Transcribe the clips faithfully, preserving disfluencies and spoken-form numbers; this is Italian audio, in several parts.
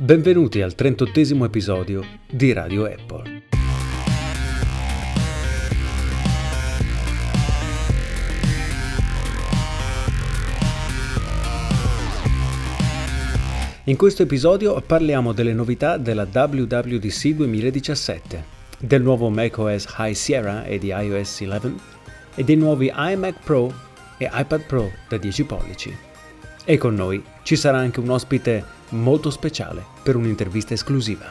Benvenuti al trentottesimo episodio di Radio Apple. In questo episodio parliamo delle novità della W W D C duemiladiciassette, del nuovo macOS High Sierra e di iOS undici e dei nuovi iMac Pro e iPad Pro da dieci pollici. E con noi ci sarà anche un ospite molto speciale per un'intervista esclusiva.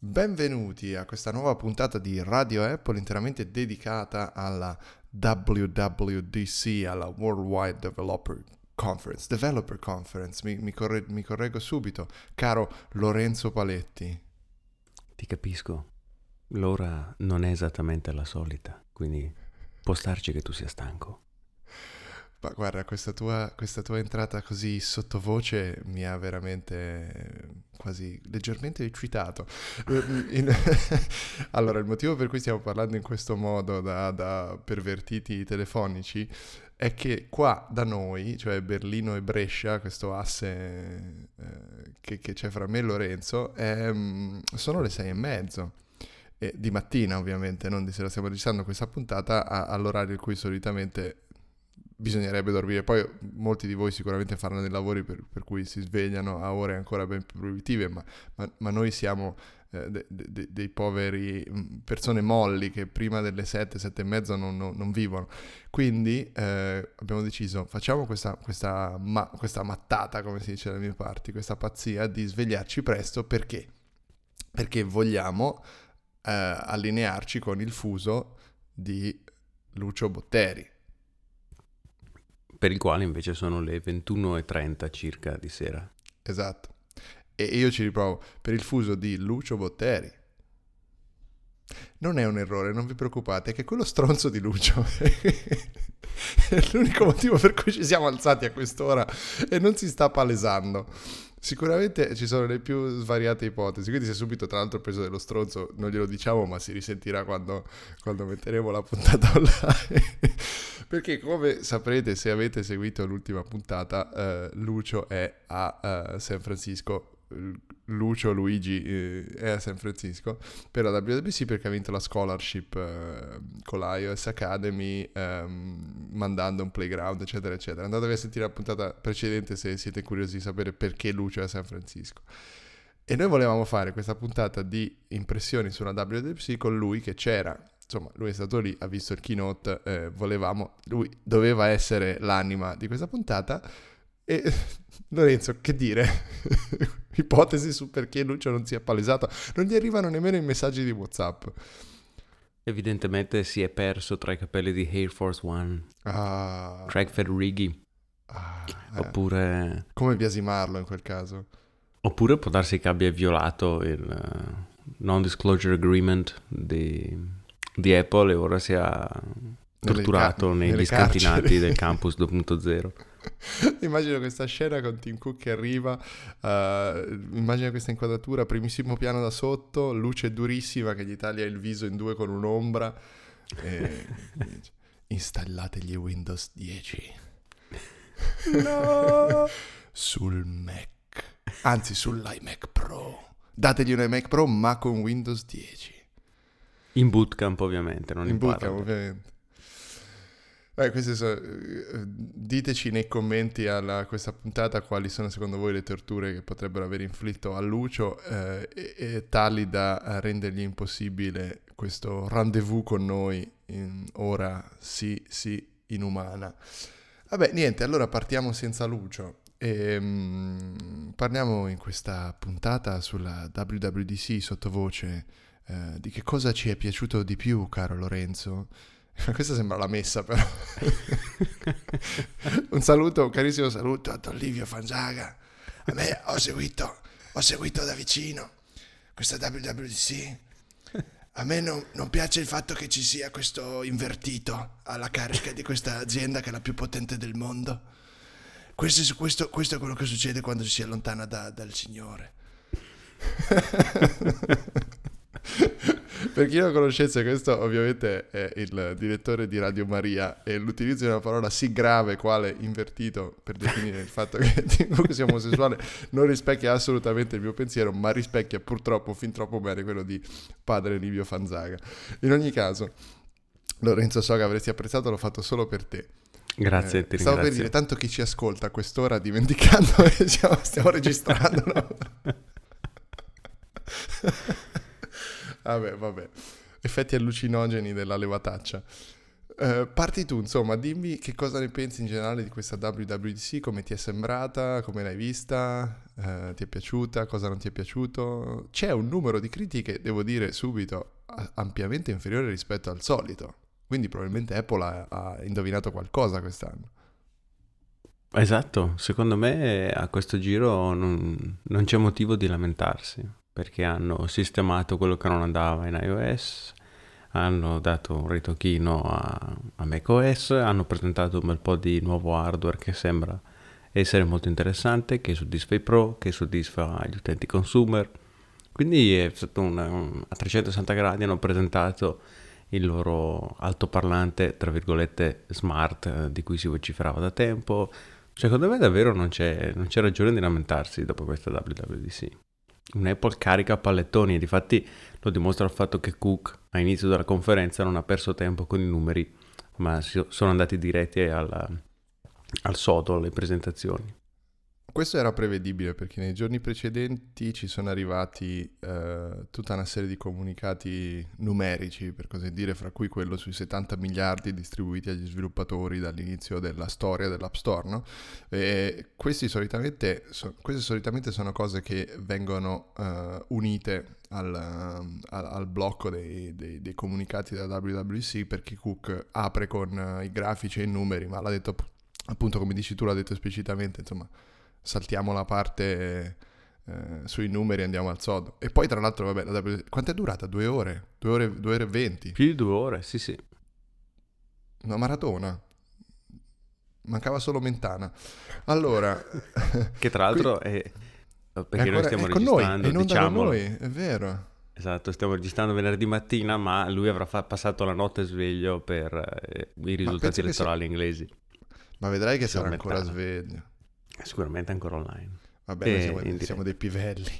Benvenuti a questa nuova puntata di Radio Apple interamente dedicata alla W W D C, alla Worldwide Developer Conference, Developer Conference, mi, mi, corre- mi correggo subito, caro Lorenzo Paletti. Ti capisco, l'ora non è esattamente la solita, quindi può starci che tu sia stanco. Ma guarda, questa tua, questa tua entrata così sottovoce mi ha veramente quasi leggermente eccitato. Allora, il motivo per cui stiamo parlando in questo modo da, da pervertiti telefonici è che qua da noi, cioè Berlino e Brescia, questo asse eh, che, che c'è fra me e Lorenzo, è, sono le sei e mezzo. E di mattina, ovviamente, non di sera. Stiamo registrando questa puntata a, all'orario in cui solitamente bisognerebbe dormire. Poi molti di voi sicuramente faranno dei lavori per, per cui si svegliano a ore ancora ben più proibitive, ma, ma, ma noi siamo eh, de, de, dei poveri persone molli che prima delle sette, sette e mezza non, non, non vivono. Quindi eh, abbiamo deciso, facciamo questa, questa, ma, questa mattata, come si dice dalle mie parti, questa pazzia di svegliarci presto perché? Perché vogliamo eh, allinearci con il fuso di Lucio Botteri, per il quale invece sono le ventuno e trenta circa di sera. Esatto. E io ci riprovo, per il fuso di Lucio Botteri. Non è un errore, non vi preoccupate, è che quello stronzo di Lucio è l'unico motivo per cui ci siamo alzati a quest'ora e non si sta palesando. Sicuramente ci sono le più svariate ipotesi, quindi se subito tra l'altro preso dello stronzo non glielo diciamo, ma si risentirà quando, quando metteremo la puntata online. Perché come saprete se avete seguito l'ultima puntata, eh, Lucio è a uh, San Francisco, Lucio Luigi eh, è a San Francisco per la W W D C perché ha vinto la scholarship eh, con la iOS Academy ehm, mandando un playground eccetera eccetera. Andatevi a sentire la puntata precedente se siete curiosi di sapere perché Lucio è a San Francisco. E noi volevamo fare questa puntata di impressioni sulla W W D C con lui che c'era. Insomma, lui è stato lì, ha visto il keynote, eh, volevamo, lui doveva essere l'anima di questa puntata. E Lorenzo, che dire? Ipotesi su perché Lucio non si è palesato, non gli arrivano nemmeno i messaggi di WhatsApp. Evidentemente si è perso tra i capelli di Air Force One, ah, Craig Federighi, ah, eh. Oppure... Come biasimarlo in quel caso? Oppure può darsi che abbia violato il uh, non-disclosure agreement di... di Apple e ora si è torturato nelle, negli scantinati del campus due punto zero. Immagino questa scena con Tim Cook che arriva, uh, immagino questa inquadratura, primissimo piano da sotto, luce durissima che gli taglia il viso in due con un'ombra e... Installategli Windows dieci no! sul Mac, anzi sull'iMac Pro, dategli un iMac Pro ma con Windows dieci. In bootcamp ovviamente, non in, in bootcamp parla. Ovviamente. Beh, queste sono... Diteci nei commenti a questa puntata quali sono secondo voi le torture che potrebbero aver inflitto a Lucio eh, e, e tali da rendergli impossibile questo rendezvous con noi in ora sì sì inumana. Vabbè, niente, allora partiamo senza Lucio. E, mh, parliamo in questa puntata sulla W W D C sottovoce. Uh, di che cosa ci è piaciuto di più, caro Lorenzo? Questa sembra la messa, però. Un saluto, un carissimo saluto a Don Livio Fanzaga. A me ho seguito, ho seguito da vicino questa W W D C. A me non, non piace il fatto che ci sia questo invertito alla carica di questa azienda che è la più potente del mondo. questo, questo, questo è quello che succede quando ci si allontana da, dal Signore. Per chi non conoscesse, questo ovviamente è il direttore di Radio Maria, e l'utilizzo di una parola sì grave quale invertito per definire il fatto che Tim Cook sia omosessuale non rispecchia assolutamente il mio pensiero, ma rispecchia purtroppo fin troppo bene quello di padre Livio Fanzaga. In ogni caso, Lorenzo, so che avresti apprezzato, l'ho fatto solo per te. Grazie, eh, ti ringrazio. Stavo per dire, tanto chi ci ascolta a quest'ora, dimenticando che stiamo registrando, no? Vabbè, vabbè, effetti allucinogeni della levataccia. Eh, parti tu, insomma, dimmi che cosa ne pensi in generale di questa W W D C, come ti è sembrata, come l'hai vista, eh, ti è piaciuta, cosa non ti è piaciuto. C'è un numero di critiche, devo dire subito, ampiamente inferiore rispetto al solito, quindi probabilmente Apple ha, ha indovinato qualcosa quest'anno. Esatto, secondo me a questo giro non, non c'è motivo di lamentarsi, perché hanno sistemato quello che non andava in iOS, hanno dato un ritocchino a, a macOS, hanno presentato un bel po' di nuovo hardware che sembra essere molto interessante, che soddisfa i pro, che soddisfa gli utenti consumer. Quindi è stato un, un, a trecentosessanta gradi hanno presentato il loro altoparlante, tra virgolette, smart, di cui si vociferava da tempo. Secondo me davvero non c'è, non c'è ragione di lamentarsi dopo questa W W D C. Un'Apple carica pallettoni, e difatti lo dimostra il fatto che Cook a inizio della conferenza non ha perso tempo con i numeri, ma sono andati diretti al, al sodo, alle presentazioni. Questo era prevedibile, perché nei giorni precedenti ci sono arrivati eh, tutta una serie di comunicati numerici, per così dire, fra cui quello sui settanta miliardi distribuiti agli sviluppatori dall'inizio della storia dell'App Store, no? E questi solitamente, so, queste solitamente sono cose che vengono eh, unite al, al, al blocco dei, dei, dei comunicati della W W D C, perché Cook apre con i grafici e i numeri, ma l'ha detto appunto, come dici tu, l'ha detto esplicitamente, insomma, saltiamo la parte eh, sui numeri e andiamo al sodo. E poi tra l'altro, vabbè, la W W D C, quanto è durata? Due ore? Due ore, due ore e venti? Più di due ore, sì sì. Una maratona. Mancava solo Mentana. Allora... che tra l'altro qui... è... Perché è ancora, noi stiamo è registrando, noi, diciamolo. È in onda con noi, è vero. Esatto, stiamo registrando venerdì mattina, ma lui avrà fa- passato la notte sveglio per eh, i risultati elettorali se... inglesi. Ma vedrai che sarà Mentana ancora sveglio. Sicuramente ancora online. Vabbè, e, noi siamo, siamo dei pivelli.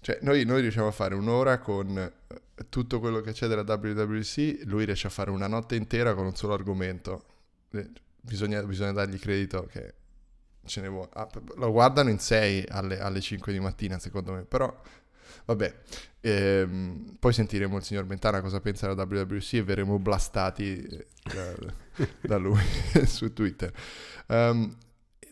Cioè, noi, noi riusciamo a fare un'ora con tutto quello che c'è della W W D C, lui riesce a fare una notte intera con un solo argomento. Bisogna, bisogna dargli credito che ce ne vuole. Ah, lo guardano in sei alle, alle cinque di mattina, secondo me, però... Vabbè, ehm, poi sentiremo il signor Mentana cosa pensa della W W D C e verremo blastati da, da lui su Twitter. Um,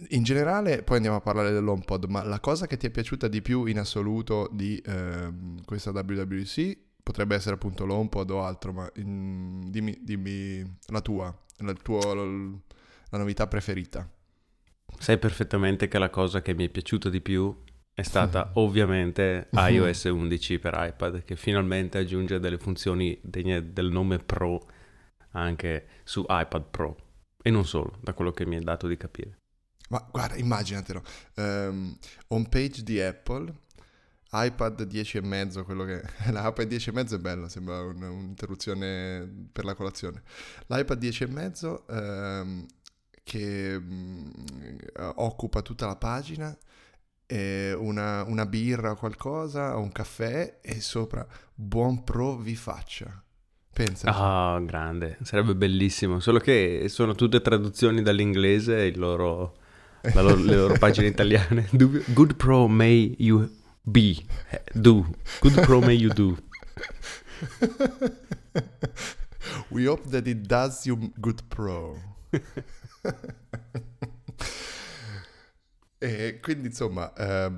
in generale, poi andiamo a parlare dell'HomePod, ma la cosa che ti è piaciuta di più in assoluto di ehm, questa W W D C potrebbe essere appunto l'HomePod o altro, ma in, dimmi, dimmi la tua, la, tua la, la novità preferita. Sai perfettamente che la cosa che mi è piaciuta di più è stata ovviamente iOS undici per iPad, che finalmente aggiunge delle funzioni degne del nome Pro anche su iPad Pro, e non solo, da quello che mi è dato di capire. Ma guarda, immaginatelo, um, home page di Apple, iPad dieci e mezzo, quello che l'iPad dieci e mezzo è bello, sembra un, un'interruzione per la colazione. L'iPad dieci e mezzo um, che um, occupa tutta la pagina, Una, una birra o qualcosa, un caffè, e sopra buon Pro vi faccia. Pensa. Ah, oh, grande, sarebbe bellissimo, solo che sono tutte traduzioni dall'inglese il loro, la loro, le loro pagine italiane. Good Pro may you be do. Good Pro may you do. We hope that it does you good Pro. E quindi insomma, eh,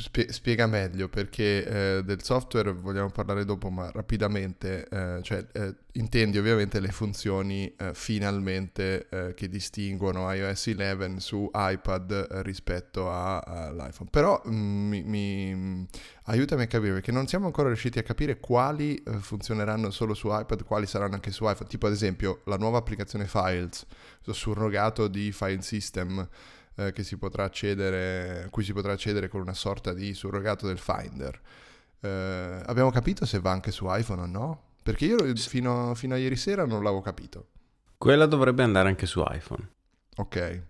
spie- spiega meglio, perché eh, del software vogliamo parlare dopo, ma rapidamente, eh, cioè, eh, intendi ovviamente le funzioni eh, finalmente eh, che distinguono iOS undici su iPad eh, rispetto a, all'iPhone. Però mh, mi, mi, aiutami a capire, perché non siamo ancora riusciti a capire quali eh, funzioneranno solo su iPad, quali saranno anche su iPhone, tipo ad esempio la nuova applicazione Files, surrogato di File System, eh, che si potrà accedere, a cui si potrà accedere con una sorta di surrogato del Finder. Eh, abbiamo capito se va anche su iPhone o no? Perché io fino, fino a ieri sera non l'avevo capito. Quella dovrebbe andare anche su iPhone. Ok.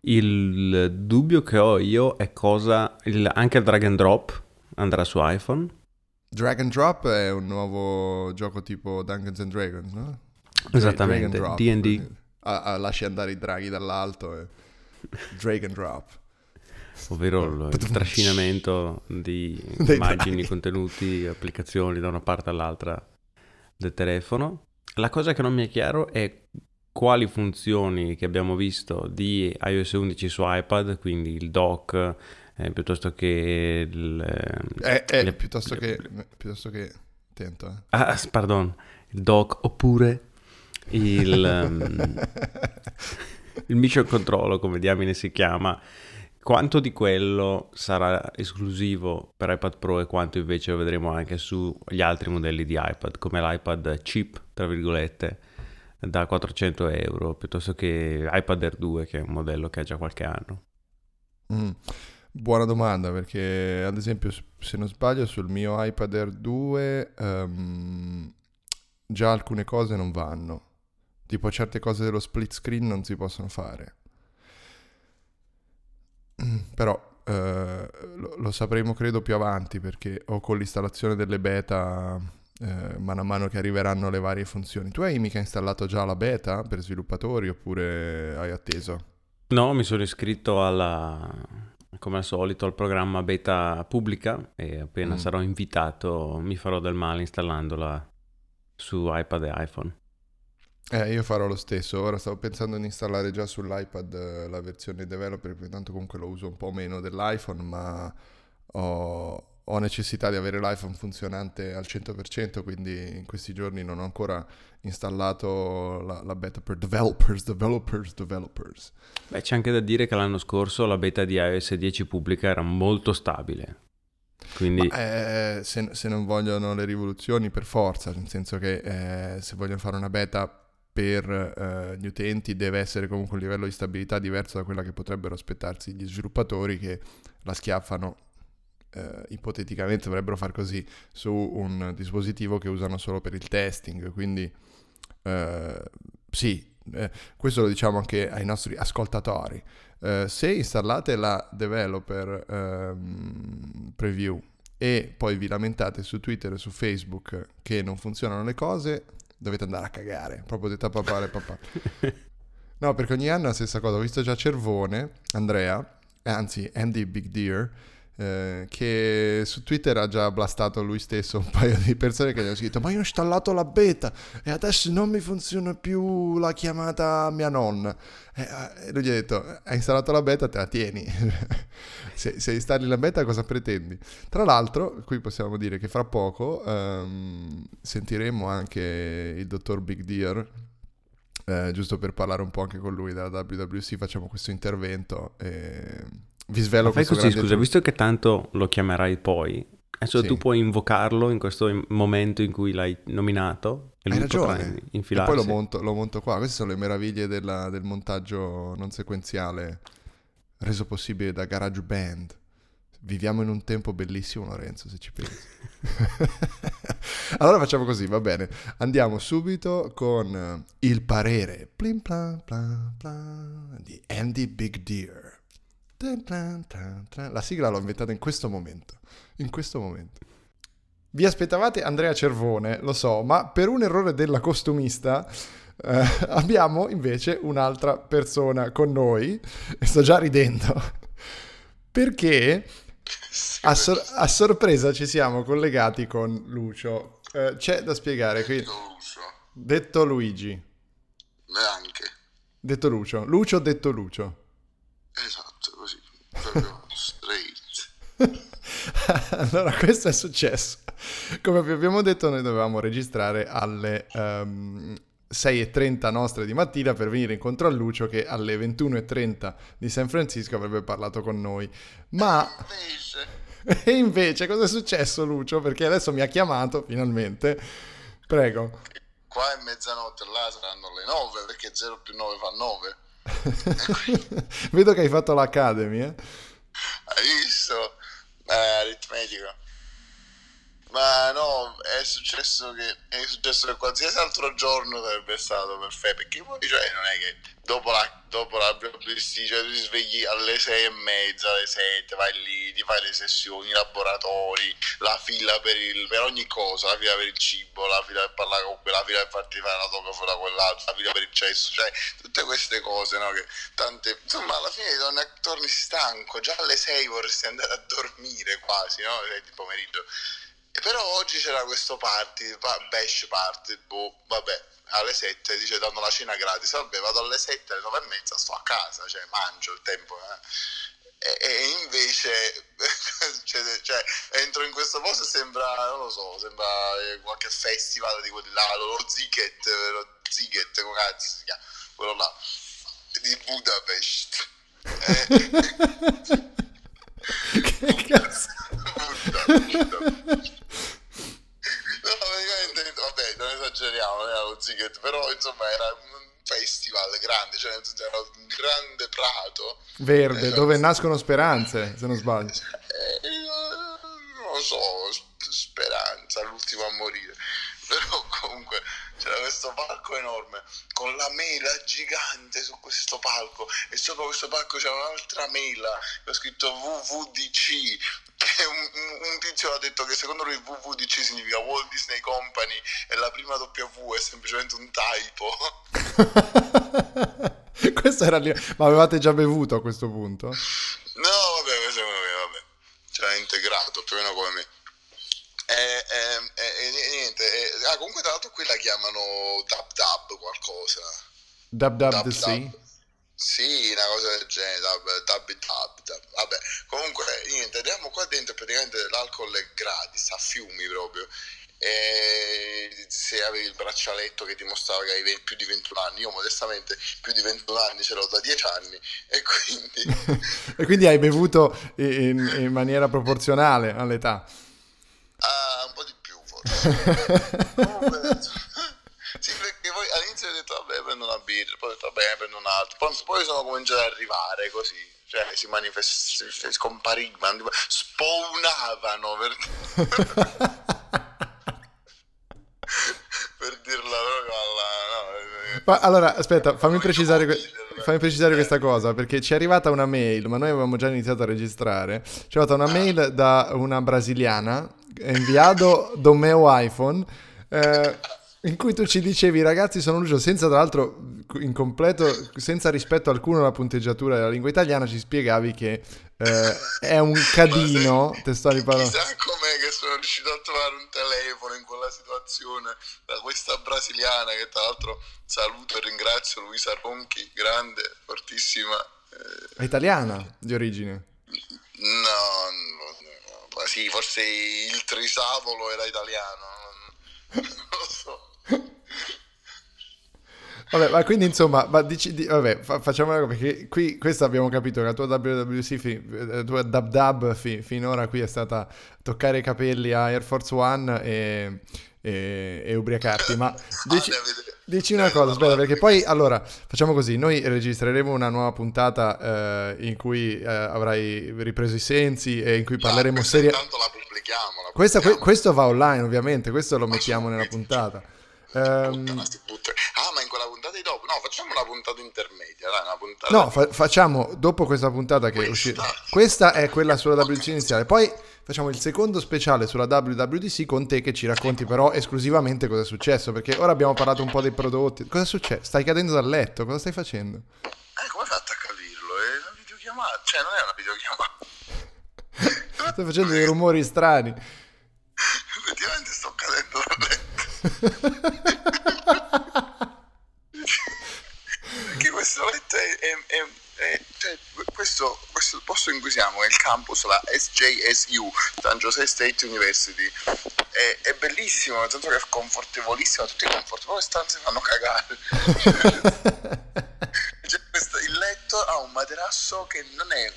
Il dubbio che ho io è cosa... Il, anche il drag and drop andrà su iPhone. Drag and drop è un nuovo gioco tipo Dungeons and Dragons, no? Esattamente, drag and drop, D and D. Ah, ah, lasci andare i draghi dall'alto e... drag and drop. Ovvero il trascinamento di dei immagini, draghi, contenuti, applicazioni da una parte all'altra del telefono. La cosa che non mi è chiaro è quali funzioni che abbiamo visto di iOS undici su iPad, quindi il dock, eh, piuttosto che... Il, eh, eh, le, piuttosto, le, che le, piuttosto che... Tento, eh. Ah, pardon, il dock, oppure il, um, il mission control, come diamine si chiama. Quanto di quello sarà esclusivo per iPad Pro e quanto invece lo vedremo anche sugli altri modelli di iPad, come l'iPad cheap, tra virgolette, da quattrocento euro, piuttosto che iPad Air due, che è un modello che ha già qualche anno. Mm. Buona domanda, perché ad esempio, se non sbaglio, sul mio iPad Air due um, già alcune cose non vanno, tipo certe cose dello split screen non si possono fare. Però eh, lo, lo sapremo credo più avanti, perché o con l'installazione delle beta eh, mano a mano che arriveranno le varie funzioni. Tu hai mica installato già la beta per sviluppatori, oppure hai atteso? No, mi sono iscritto alla, come al solito, al programma beta pubblica, e appena mm. sarò invitato mi farò del male installandola su iPad e iPhone. Eh, io farò lo stesso. Ora stavo pensando di installare già sull'iPad la versione developer, perché tanto comunque lo uso un po' meno dell'iPhone, ma ho, ho necessità di avere l'iPhone funzionante al cento per cento, quindi in questi giorni non ho ancora installato la, la beta per developers, developers, developers. Beh, c'è anche da dire che l'anno scorso la beta di iOS dieci pubblica era molto stabile. Quindi... Ma, eh, se, se non vogliono le rivoluzioni per forza, nel senso che eh, se vogliono fare una beta per eh, gli utenti deve essere comunque un livello di stabilità diverso da quella che potrebbero aspettarsi gli sviluppatori, che la schiaffano, eh, ipoteticamente dovrebbero far così su un dispositivo che usano solo per il testing, quindi eh, sì, eh, questo lo diciamo anche ai nostri ascoltatori, eh, se installate la developer ehm, preview e poi vi lamentate su Twitter e su Facebook che non funzionano le cose, dovete andare a cagare, proprio detta papà e papà. No, perché ogni anno è la stessa cosa. Ho visto già Cervone, Andrea, anzi Andy Big Deer, eh, che su Twitter ha già blastato lui stesso un paio di persone che gli hanno scritto: ma io ho installato la beta e adesso non mi funziona più la chiamata a mia nonna. E lui gli ha detto: hai installato la beta, te la tieni. se, se installi la beta cosa pretendi? Tra l'altro qui possiamo dire che fra poco um, sentiremo anche il dottor Big Deer, eh, giusto per parlare un po' anche con lui della W W D C. Facciamo questo intervento e vi svelo. Ma fai questo così, scusa, t- visto che tanto lo chiamerai poi, adesso sì, tu puoi invocarlo in questo momento in cui l'hai nominato. Hai ragione, e poi lo monto, lo monto qua. Queste sono le meraviglie della, del montaggio non sequenziale, reso possibile da GarageBand. Viviamo in un tempo bellissimo, Lorenzo, se ci pensi. Allora facciamo così, va bene. Andiamo subito con il parere plim plan plan plan di Andy Big Deer. La sigla l'ho inventata in questo momento. In questo momento. Vi aspettavate Andrea Cervone, lo so, ma per un errore della costumista eh, abbiamo invece un'altra persona con noi, e sto già ridendo, perché a, sor- a sorpresa ci siamo collegati con Lucio. Eh, c'è da spiegare, quindi, detto Luigi. Neanche. Detto Lucio. Lucio detto Lucio. Esatto, così, proprio straight. Allora, questo è successo. Come vi abbiamo detto, noi dovevamo registrare alle um, sei e trenta nostre di mattina per venire incontro a Lucio, che alle ventuno e trenta di San Francisco avrebbe parlato con noi. Ma... E invece cosa è successo, Lucio? Perché adesso mi ha chiamato, finalmente. Prego. Qua è mezzanotte, là saranno le nove, perché zero più nove fa nove. Vedo che hai fatto l'Academy, eh? Hai visto? Eh, aritmetica. Ma no, è successo che è successo che qualsiasi altro giorno sarebbe stato perfetto, perché poi cioè non è che dopo la dopo la W W D C, cioè ti svegli alle sei e mezza, alle sette, vai lì, ti fai le sessioni, i laboratori, la fila per il per ogni cosa, la fila per il cibo, la fila per parlare con quella, la fila per farti fare l'autografo da quell'altra, la fila per il cesso, cioè tutte queste cose, no? Che tante, insomma, alla fine torni, torni stanco, già alle sei vorresti andare a dormire quasi, no? Di pomeriggio. Però oggi c'era questo party, bash party, boh, vabbè, alle sette, dice, danno la cena gratis, vabbè, vado alle sette, alle nove e mezza sto a casa, cioè mangio il tempo, eh. e, e invece, cioè, cioè, entro in questo posto e sembra, non lo so, sembra qualche festival di quelli là, lo Sziget, lo Sziget, come cazzo si chiama, quello là, di Budapest. Eh, che cazzo? Budapest. No, praticamente, vabbè, non esageriamo, non era lo Sziget, però insomma era un festival grande, cioè era un grande prato verde, eh, dove nascono speranze, se non sbaglio. Eh, non lo so, speranza, l'ultimo a morire. Però comunque c'era questo palco enorme con la mela gigante su questo palco, e sopra questo palco c'era un'altra mela che ho scritto W W D C, che un, un tizio ha detto che secondo lui W W D C significa Walt Disney Company e la prima W è semplicemente un typo. Questo era lì, ma avevate già bevuto a questo punto? No, vabbè, secondo me vabbè, c'era integrato più o meno come me. Eh, eh, eh, niente, eh, ah, comunque tra l'altro qui la chiamano Dab Dab qualcosa. Dab Dab, dab, dab, dab. Sì, una cosa del genere, Dab Dab Dab, dab. Vabbè, comunque niente, andiamo qua dentro, praticamente l'alcol è gratis, a fiumi proprio. E se avevi il braccialetto che ti mostrava che avevi più di ventuno anni, io modestamente più di ventuno anni ce l'ho da dieci anni, e quindi... E quindi hai bevuto in, in maniera proporzionale all'età. Ah, un po' di più forse. Comunque, sì, perché poi all'inizio ho detto vabbè prendo una birra, poi ho detto vabbè prendo un'altra, poi, poi sono cominciato ad arrivare così, cioè si manifestavano, scomparivano, spawnavano per, per dirla proprio alla... No, Ma, allora aspetta, fammi precisare que- fammi precisare questa cosa, perché ci è arrivata una mail, ma noi avevamo già iniziato a registrare, ci è arrivata una mail da una brasiliana inviato do mio iPhone, eh, in cui tu ci dicevi ragazzi sono Lucio, senza tra l'altro in completo, senza rispetto alcuno alla punteggiatura della lingua italiana, ci spiegavi che eh, è un cadino, testuali parole. Chissà com'è che sono riuscito a trovare un telefono in quella situazione da questa brasiliana, che tra l'altro saluto e ringrazio, Luisa Ronchi, grande, fortissima, eh. Italiana di origine? No, no. Sì, forse il trisavolo era italiano, non lo so. Vabbè, ma quindi insomma, ma dici, di, vabbè, fa, facciamo una cosa, perché qui questo abbiamo capito che la tua W W D C, fi, la tua Dab Dab fi, finora qui è stata toccare i capelli a Air Force One e, e, e ubriacarti, ma dici... Dici una cosa, aspetta, perché poi, allora, facciamo così, noi registreremo una nuova puntata eh, in cui eh, avrai ripreso i sensi e in cui parleremo ah, seriamente... Intanto la pubblichiamo, la pubblichiamo. Questa, que- questo va online, ovviamente, questo lo ma mettiamo nella metti, puntata. Um... Butta, butta. Ah, ma in quella puntata di dopo? No, facciamo una puntata intermedia, dai, una puntata... No, fa- facciamo, dopo questa puntata che uscirà... Questa è quella sulla W D C iniziale, poi... Facciamo il secondo speciale sulla W W D C con te che ci racconti però esclusivamente cosa è successo, perché ora abbiamo parlato un po' dei prodotti. Cosa è successo? Stai cadendo dal letto, cosa stai facendo? Eh, come hai fatto a capirlo? È una videochiamata, cioè non è una videochiamata. Stai facendo dei rumori strani. Effettivamente sto cadendo dal letto. Perché questo letto è... è, è, è cioè, questo, questo posto in cui siamo è il campus, la S J S U, San Jose State University. È, è bellissimo, nel senso che è confortevolissimo, tutti confortevoli, le stanze fanno cagare. Cioè, questo, il letto ha un materasso che non è...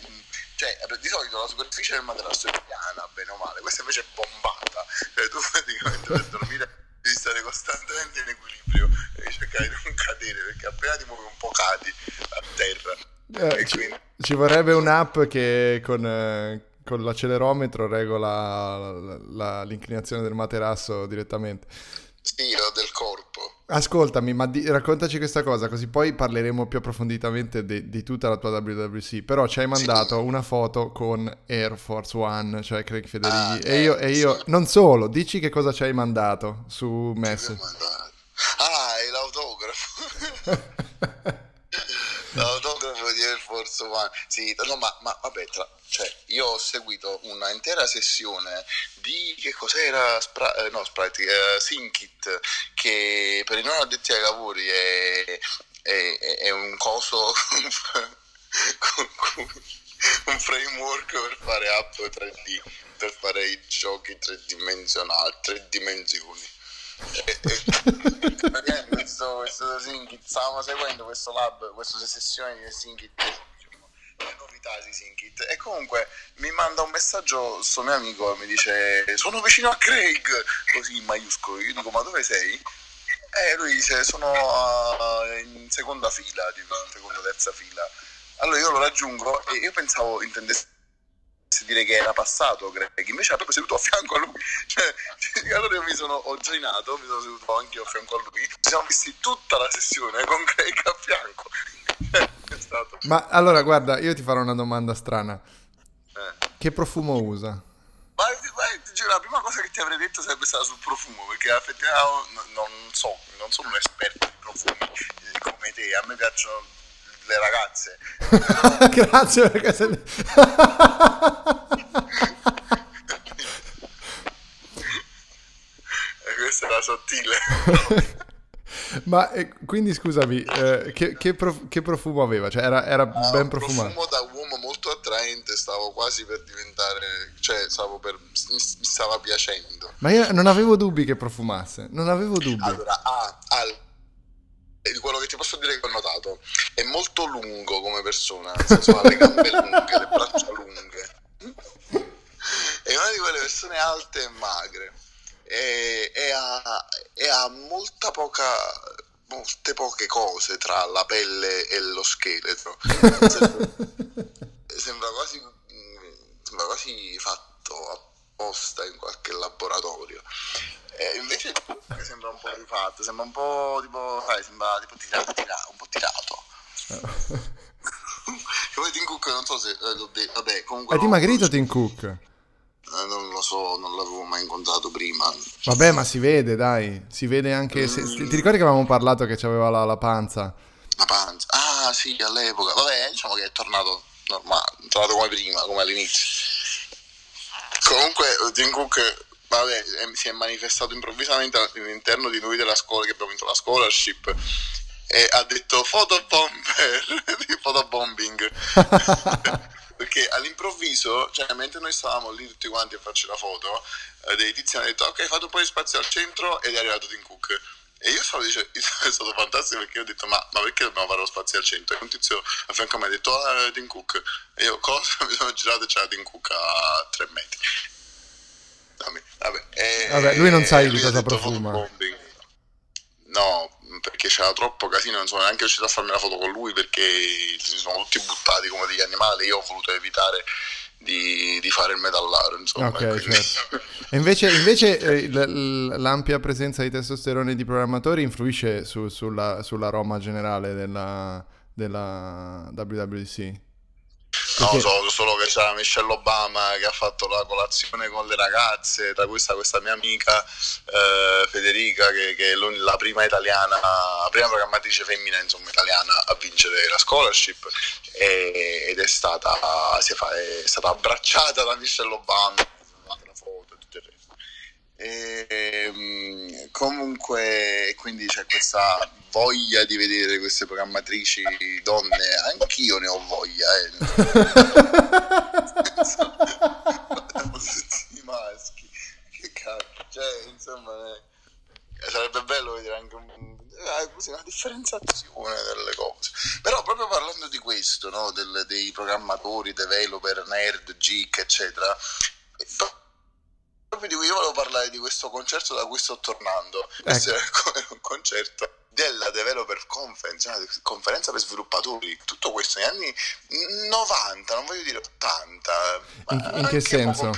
Cioè, di solito la superficie del materasso è piana, bene o male, questa invece è bombata. Cioè, tu praticamente per dormire devi stare costantemente in equilibrio e cercare di non cadere, perché appena ti muovi un po' cadi a terra. Eh, e ci, quindi... ci vorrebbe un'app che con, eh, con l'accelerometro regola la, la, l'inclinazione del materasso direttamente. Sì, del corpo. Ascoltami, ma di, raccontaci questa cosa, così poi parleremo più approfonditamente de, di tutta la tua W W D C. Però ci hai mandato sì. una foto con Air Force One, cioè Craig Federighi. Ah, e io, eh, e io sì. non solo, dici che cosa ci hai mandato su Messenger. Ah, è l'autografo. L'autografo di Air Force One. Sì, no, ma, ma vabbè, tra, cioè, io ho seguito una intera sessione di che cos'era Sprite, eh, no Sprite, eh, SceneKit, che per i non addetti ai lavori è, è, è un coso con, con, un framework per fare app tre D, per fare i giochi tridimensionali, tre dimensioni. questo questo SceneKit, stavamo seguendo questo lab, questa sessione di SceneKit, le novità di SceneKit, e comunque mi manda un messaggio sto mio amico e mi dice sono vicino a Craig, così in maiuscolo. Io dico ma dove sei? E lui dice sono uh, in seconda fila, tipo in seconda terza fila. Allora io lo raggiungo e io pensavo intendesse dire che era passato Greg, invece ha proprio seduto a fianco a lui, cioè, allora io mi sono oggenato, mi sono seduto anche io a fianco a lui, ci siamo visti tutta la sessione con Greg a fianco. È stato... Ma allora guarda, io ti farò una domanda strana, eh. che profumo usa? Ma, ma ti giuro, la prima cosa che ti avrei detto sarebbe stata sul profumo, perché effettivamente no, non so, non sono un esperto di profumi come te, a me piacciono le ragazze. Grazie perché se... questa era sottile. Ma eh, quindi scusami, eh, che, che, prof- che profumo aveva? Cioè era, era ah, ben profumato. Un profumo da uomo molto attraente, stavo quasi per diventare, cioè stavo per mi stava piacendo. Ma io non avevo dubbi che profumasse, non avevo dubbi. Allora, ah, al di quello che ti posso dire che ho notato è molto lungo come persona, nel senso ha le gambe lunghe, le braccia lunghe, è una di quelle persone alte e magre e, e, ha, e ha molta poca molte poche cose tra la pelle e lo scheletro. sembra quasi sembra quasi fatto apposta in qualche laboratorio. Eh, invece sembra un po' rifatto, sembra un po' tipo, sai, sembra tipo tirato, tirato un po' tirato. Come Tim Cook, non so se eh, l'ho detto, vabbè, comunque. È dimagrito Tim Cook? Eh, non lo so, non l'avevo mai incontrato prima. Vabbè, ma si vede, dai, si vede anche. Mm. Se, ti ricordi che avevamo parlato che c'aveva la, la panza? La panza, ah sì, all'epoca, vabbè, diciamo che è tornato normale, è tornato come prima, come all'inizio. Comunque Tim Cook, vabbè, si è manifestato improvvisamente all'interno di noi della scuola, che abbiamo vinto la scholarship, e ha detto photobomber, photobombing, perché all'improvviso, cioè mentre noi stavamo lì tutti quanti a farci la foto, eh, dei tizi hanno detto ok, fate un po' di spazio al centro, ed è arrivato Tim Cook. E io stavo dicendo, è stato fantastico, perché ho detto ma, ma perché dobbiamo fare lo spazio al centro? E un tizio a fianco a me ha detto ah, Tim Cook, e io cosa? Mi sono girato e c'era Tim Cook a tre metri. Vabbè, eh, Vabbè, lui non sa di cosa profuma. No, perché c'era troppo casino, non sono neanche riuscito a farmi la foto con lui, perché si sono tutti buttati come degli animali. Io ho voluto evitare di, di fare il metallaro, insomma. Okay, certo. E invece, invece eh, l- l'ampia presenza di testosterone di programmatori influisce su, sulla, sull'aroma generale della, della W W D C? Perché... No, so solo che c'era Michelle Obama che ha fatto la colazione con le ragazze, tra questa questa mia amica eh, Federica, che, che è la prima italiana, la prima programmatrice femmina, insomma, italiana a vincere la scholarship, e, ed è stata si è, fa, è stata abbracciata da Michelle Obama, una foto e tutto il resto. E, comunque, quindi c'è questa voglia di vedere queste programmatrici donne, anch'io ne ho voglia, eh. potremmo sentire i maschi, che cacchio, cioè insomma eh, sarebbe bello vedere anche un, eh, così, una differenziazione delle cose. Però proprio parlando di questo, no, del, dei programmatori, developer, nerd, geek eccetera, eh, proprio di cui io volevo parlare, di questo concerto da cui sto tornando, questo ecco. È come un concerto della Developer Conference, una conferenza per sviluppatori, tutto questo negli anni novanta, non voglio dire ottanta. In, in che senso?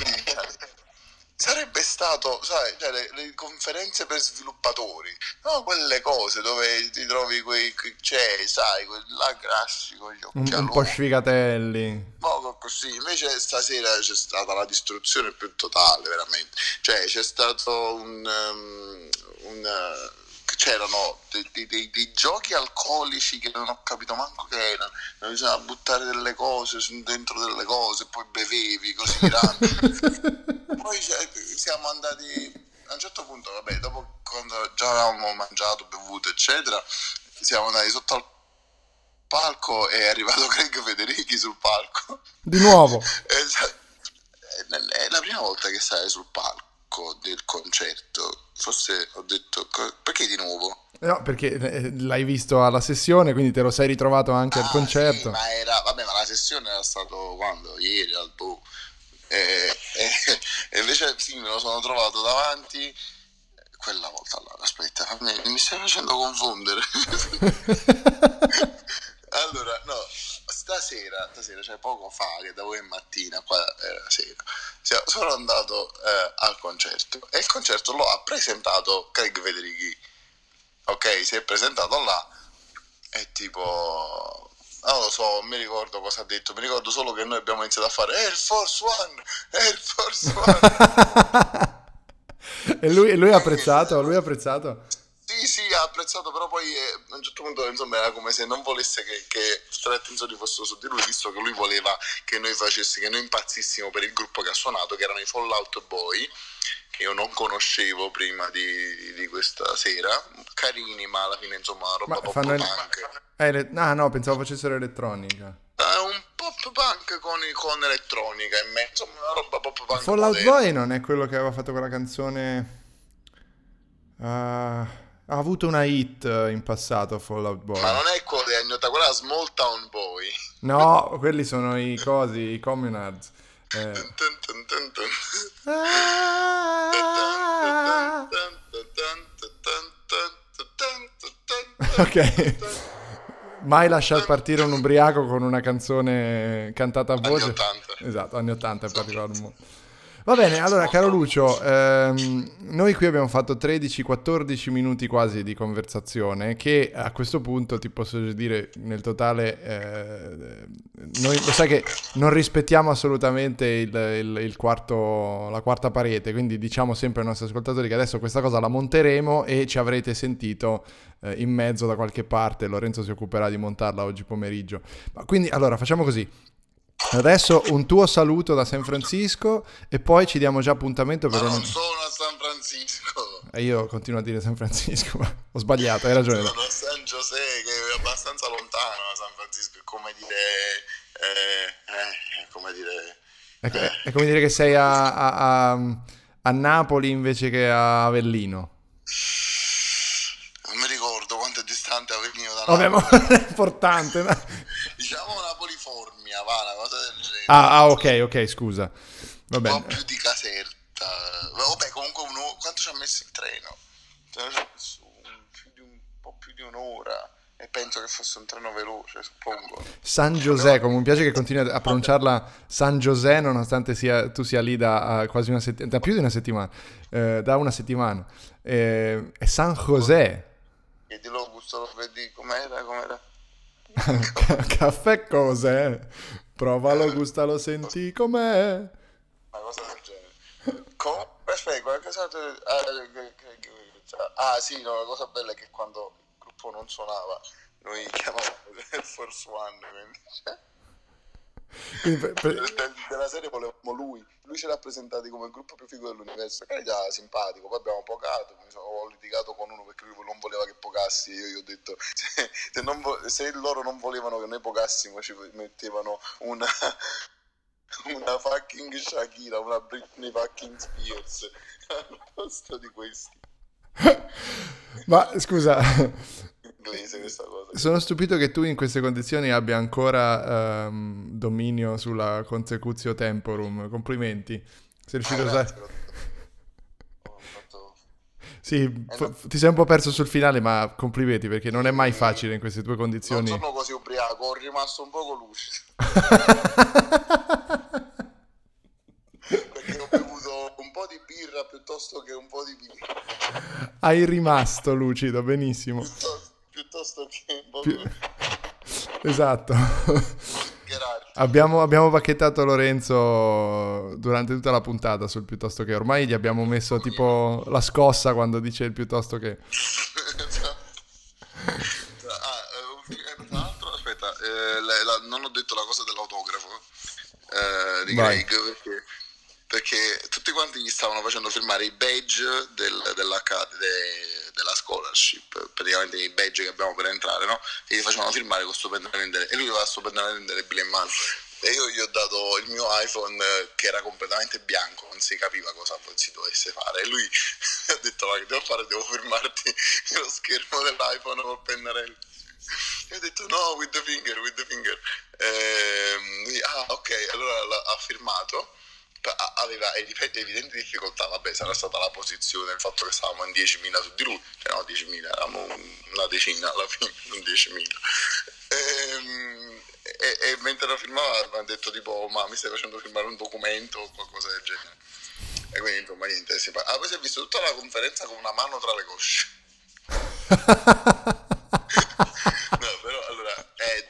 Sarebbe stato, sai, cioè le, le conferenze per sviluppatori, no? Quelle cose dove ti trovi quei, quei cioè, sai, quella grassi con gli occhialoni. Un po' sfigatelli. Poco così, invece stasera c'è stata la distruzione più totale, veramente. Cioè c'è stato un... Um, un c'erano dei, dei, dei giochi alcolici che non ho capito manco che erano, bisognava buttare delle cose dentro delle cose, poi bevevi così poi siamo andati a un certo punto, vabbè, dopo quando già avevamo mangiato, bevuto eccetera, siamo andati sotto al palco e è arrivato Craig Federighi sul palco di nuovo. È la prima volta che stai sul palco del concerto, forse ho detto perché di nuovo? No, perché l'hai visto alla sessione, quindi te lo sei ritrovato anche ah, al concerto. Sì, ma era, vabbè, ma la sessione era stato quando? Ieri al tuo e, e, e invece sì, me lo sono trovato davanti quella volta là. Aspetta, mi, mi stai facendo confondere. Allora, no, stasera, stasera, cioè poco fa, che da voi è mattina, qua era sera, cioè, sono andato eh, al concerto e il concerto lo ha presentato Craig Federighi, ok? Si è presentato là e tipo, non lo so, mi ricordo cosa ha detto, mi ricordo solo che noi abbiamo iniziato a fare Air Force One, Air Force One. E lui, lui ha apprezzato, lui ha apprezzato. Sì, sì, ha apprezzato, però poi eh, a un certo punto insomma era come se non volesse che, che tutte le attenzioni fossero su di lui, visto che lui voleva che noi facessi, che noi impazzissimo per il gruppo che ha suonato, che erano i Fall Out Boy, che io non conoscevo prima di, di questa sera, carini, ma alla fine insomma una roba pop punk. El- eh, ah no, pensavo facessero elettronica. È un pop punk con, con elettronica in mezzo, insomma una roba pop punk. Fall Out Boy non è quello che aveva fatto quella canzone... Uh... Ha avuto una hit in passato Fall Out Boy. Ma non è quello degli anni ottanta, quella Small Town Boy. No, quelli sono i cosi, i communards. Eh. Ah. Ok. Mai lasciar partire un ubriaco con una canzone cantata a voce. Anni ottanta. Esatto, anni ottanta in particolar modo. Va bene, allora caro Lucio, ehm, noi qui abbiamo fatto tredici quattordici minuti quasi di conversazione che a questo punto ti posso dire nel totale, eh, noi lo sai che non rispettiamo assolutamente il, il, il quarto, la quarta parete, quindi diciamo sempre ai nostri ascoltatori che adesso questa cosa la monteremo e ci avrete sentito eh, in mezzo da qualche parte, Lorenzo si occuperà di montarla oggi pomeriggio. Ma quindi allora facciamo così. Adesso un tuo saluto da San Francisco e poi ci diamo già appuntamento per... Ma non un... sono a San Francisco. E io continuo a dire San Francisco, ma ho sbagliato, hai ragione. Sono a San José, che è abbastanza lontano da San Francisco, è come dire... Eh, eh, come dire eh. È, è come dire che sei a, a, a, a Napoli invece che a Avellino. Non mi ricordo quanto è distante Avellino da Napoli. Vabbè, ma è importante, ma... Diciamo Napoliformia, va, una cosa del genere. Ah, ah ok, ok, scusa. Va bene. Un po' più di Caserta. Vabbè, comunque uno... quanto ci ha messo il treno? Più di un po' più di un'ora. E penso che fosse un treno veloce, suppongo. San José, come mi piace che continui a pronunciarla San José, nonostante sia, tu sia lì da quasi una settimana, da più di una settimana, eh, da una settimana. Eh, è San José. Chiedilo Augusto, lo vedi com'era, com'era. Caffè cos'è? Provalo, gustalo, senti com'è. Una cosa del genere. Com- Aspetta, qualche cosa... Ah sì, no, la cosa bella è che quando il gruppo non suonava noi chiamavamo Air Force One, quindi... Quindi per... della serie volevamo lui lui ci ha rappresentati come il gruppo più figo dell'universo, che era simpatico, poi abbiamo pocato, mi sono, ho litigato con uno perché lui non voleva che pocassi, io gli ho detto se, se, non vo- se loro non volevano che noi pocassimo ci mettevano una una fucking Shakira, una Britney fucking Spears al posto di questi. Ma scusa, inglese questa cosa. Sono stupito che tu in queste condizioni abbia ancora um, dominio sulla consecutio temporum. Complimenti. Sei riuscito ah, a usare. Ho fatto... Sì, eh, no. Ti sei un po' perso sul finale, ma complimenti, perché non è mai facile in queste tue condizioni. Non sono così ubriaco, ho rimasto un poco lucido. Perché ho bevuto un po' di birra piuttosto che un po' di birra. Hai rimasto lucido, benissimo. Piuttosto, piuttosto che un po' più... Esatto. Abbiamo, abbiamo bacchettato Lorenzo durante tutta la puntata sul piuttosto che, ormai gli abbiamo messo tipo la scossa quando dice il piuttosto che. Ah, tra l'altro, aspetta, eh, la, la, non ho detto la cosa dell'autografo eh, di Vai. Craig, perché, perché tutti quanti gli stavano facendo firmare i badge del, della, de, della scholarship, praticamente i badge che abbiamo per entrare, no? E gli facevano firmare con sto pennarello indelebile, e lui aveva sto pennarello indelebile in mano, e io gli ho dato il mio iPhone che era completamente bianco, non si capiva cosa si dovesse fare, e lui ha detto: ma che devo fare? Devo firmarti lo schermo dell'iPhone col pennarello. E ho detto: no, with the finger, with the finger. Ehm, ah, ok, allora ha firmato. Aveva evidenti difficoltà, vabbè, sarà stata la posizione, il fatto che stavamo in diecimila su di lui, cioè no, diecimila, eravamo una decina alla fine, non diecimila. E, e, e mentre la firmava mi ha detto tipo: ma mi stai facendo firmare un documento o qualcosa del genere? E quindi insomma niente, si fa. Ah, poi si è visto tutta la conferenza con una mano tra le cosce. No, però allora, eh,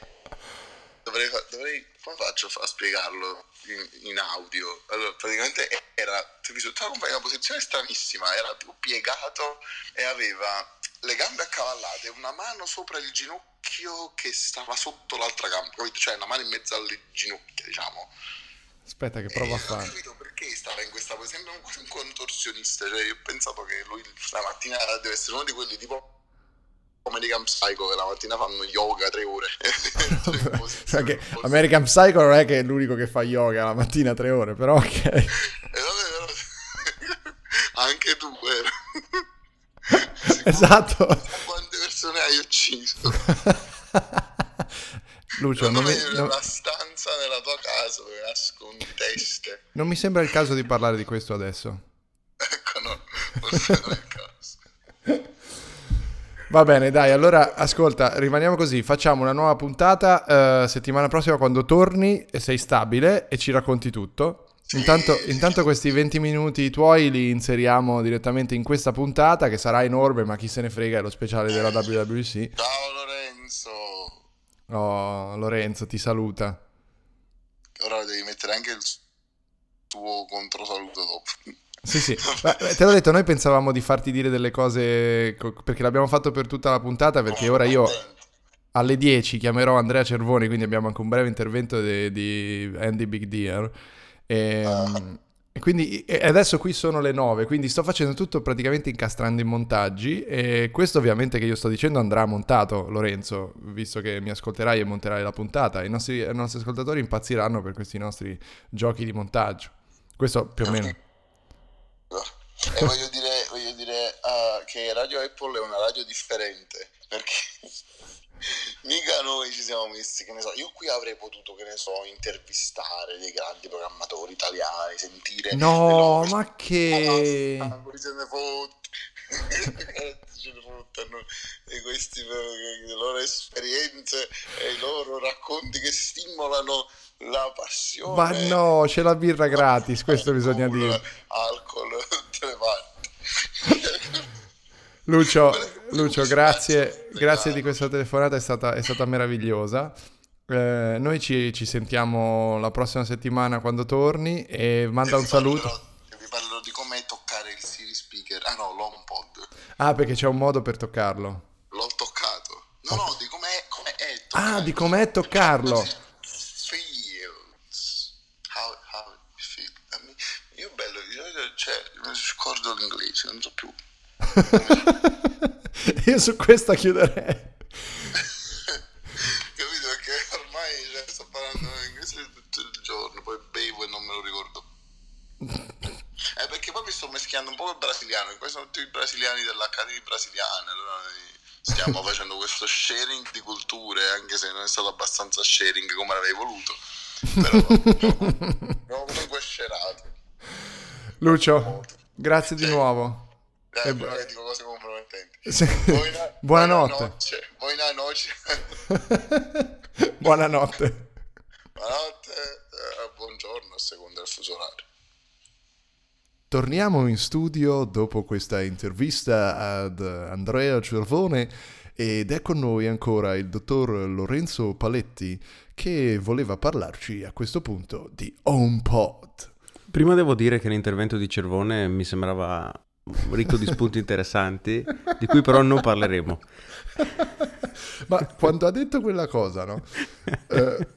dovrei, dovrei, come faccio a spiegarlo? In, in audio, allora praticamente era in una posizione stranissima, era più piegato e aveva le gambe accavallate, una mano sopra il ginocchio che stava sotto l'altra gamba, cioè una mano in mezzo alle ginocchia, diciamo. Aspetta che provo e a fare. Non ho capito perché stava in questa posizione, sembra un, un contorsionista, cioè io ho pensato che lui stamattina deve essere uno di quelli tipo American Psycho, che la mattina fanno yoga tre ore. Perché American Psycho non è che è l'unico che fa yoga la mattina tre ore, però ok. Eh, vabbè, però... Anche tu, eh. Esatto. Quante persone hai ucciso? Lucio, non mi... Non... La stanza nella tua casa dove nascondi teste. Non mi sembra il caso di parlare di questo adesso. Ecco, no, forse non è il caso. Va bene, dai, allora ascolta, rimaniamo così, facciamo una nuova puntata eh, settimana prossima quando torni e sei stabile e ci racconti tutto. Sì, intanto, sì. intanto questi venti minuti tuoi li inseriamo direttamente in questa puntata che sarà enorme, ma chi se ne frega, è lo speciale della W W D C. Ciao Lorenzo! Oh, Lorenzo ti saluta. Ora devi mettere anche il tuo controsaluto dopo. Sì, sì, te l'ho detto, noi pensavamo di farti dire delle cose perché l'abbiamo fatto per tutta la puntata, perché ora io alle dieci chiamerò Andrea Cervone, quindi abbiamo anche un breve intervento di, di Andy Big Dear e, uh. e quindi e adesso qui sono le nove, quindi sto facendo tutto praticamente incastrando i montaggi, e questo ovviamente che io sto dicendo andrà montato, Lorenzo, visto che mi ascolterai e monterai la puntata. I nostri, i nostri ascoltatori impazziranno per questi nostri giochi di montaggio, questo più o meno. E voglio dire, voglio dire uh, che Radio Apple è una radio differente, perché mica noi ci siamo messi, che ne so, io qui avrei potuto, che ne so, intervistare dei grandi programmatori italiani, sentire no loro... ma che ah, e questi le loro esperienze e i loro racconti che stimolano la passione. Ma no, c'è la birra gratis, questo alcol, bisogna dire. Alcol, tutte le parti. Lucio, Lucio, grazie, grazie di questa telefonata, è stata, è stata meravigliosa. Eh, noi ci, ci sentiamo la prossima settimana quando torni, e manda e un saluto. Parlerò, vi parlerò di come toccare il Siri speaker. Ah no, l'HomePod. Ah, perché c'è un modo per toccarlo. L'ho toccato. No, oh. no, di com'è, com'è toccarlo. Ah, di com'è toccarlo. Cioè, mi scordo l'inglese, non so più. Io su questa chiuderei. Capito? Perché ormai, cioè, sto parlando in inglese tutto il giorno, poi bevo mercati brasiliani, allora noi stiamo facendo questo sharing di culture, anche se non è stato abbastanza sharing come l'avevi voluto, però abbiamo comunque sherato. Lucio, grazie di nuovo. Eh, però che dico cose compromettenti. Sì. Buona, buonanotte. Buonanotte. Buonanotte. Buonanotte. Buonanotte, eh, buongiorno a seconda del fuso orario. Torniamo in studio dopo questa intervista ad Andrea Cervone ed è con noi ancora il dottor Lorenzo Paletti che voleva parlarci a questo punto di HomePod. Prima devo dire che l'intervento di Cervone mi sembrava ricco di spunti interessanti di cui però non parleremo. Ma quando ha detto quella cosa, no? Eh,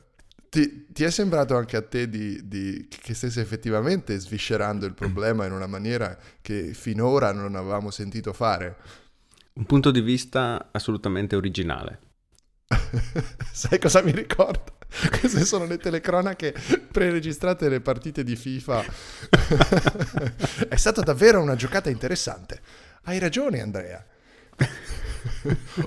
ti, ti è sembrato anche a te di, di, che stesse effettivamente sviscerando il problema in una maniera che finora non avevamo sentito fare? Un punto di vista assolutamente originale. Sai cosa mi ricorda? Queste sono le telecronache preregistrate delle partite di FIFA. È stata davvero una giocata interessante. Hai ragione, Andrea.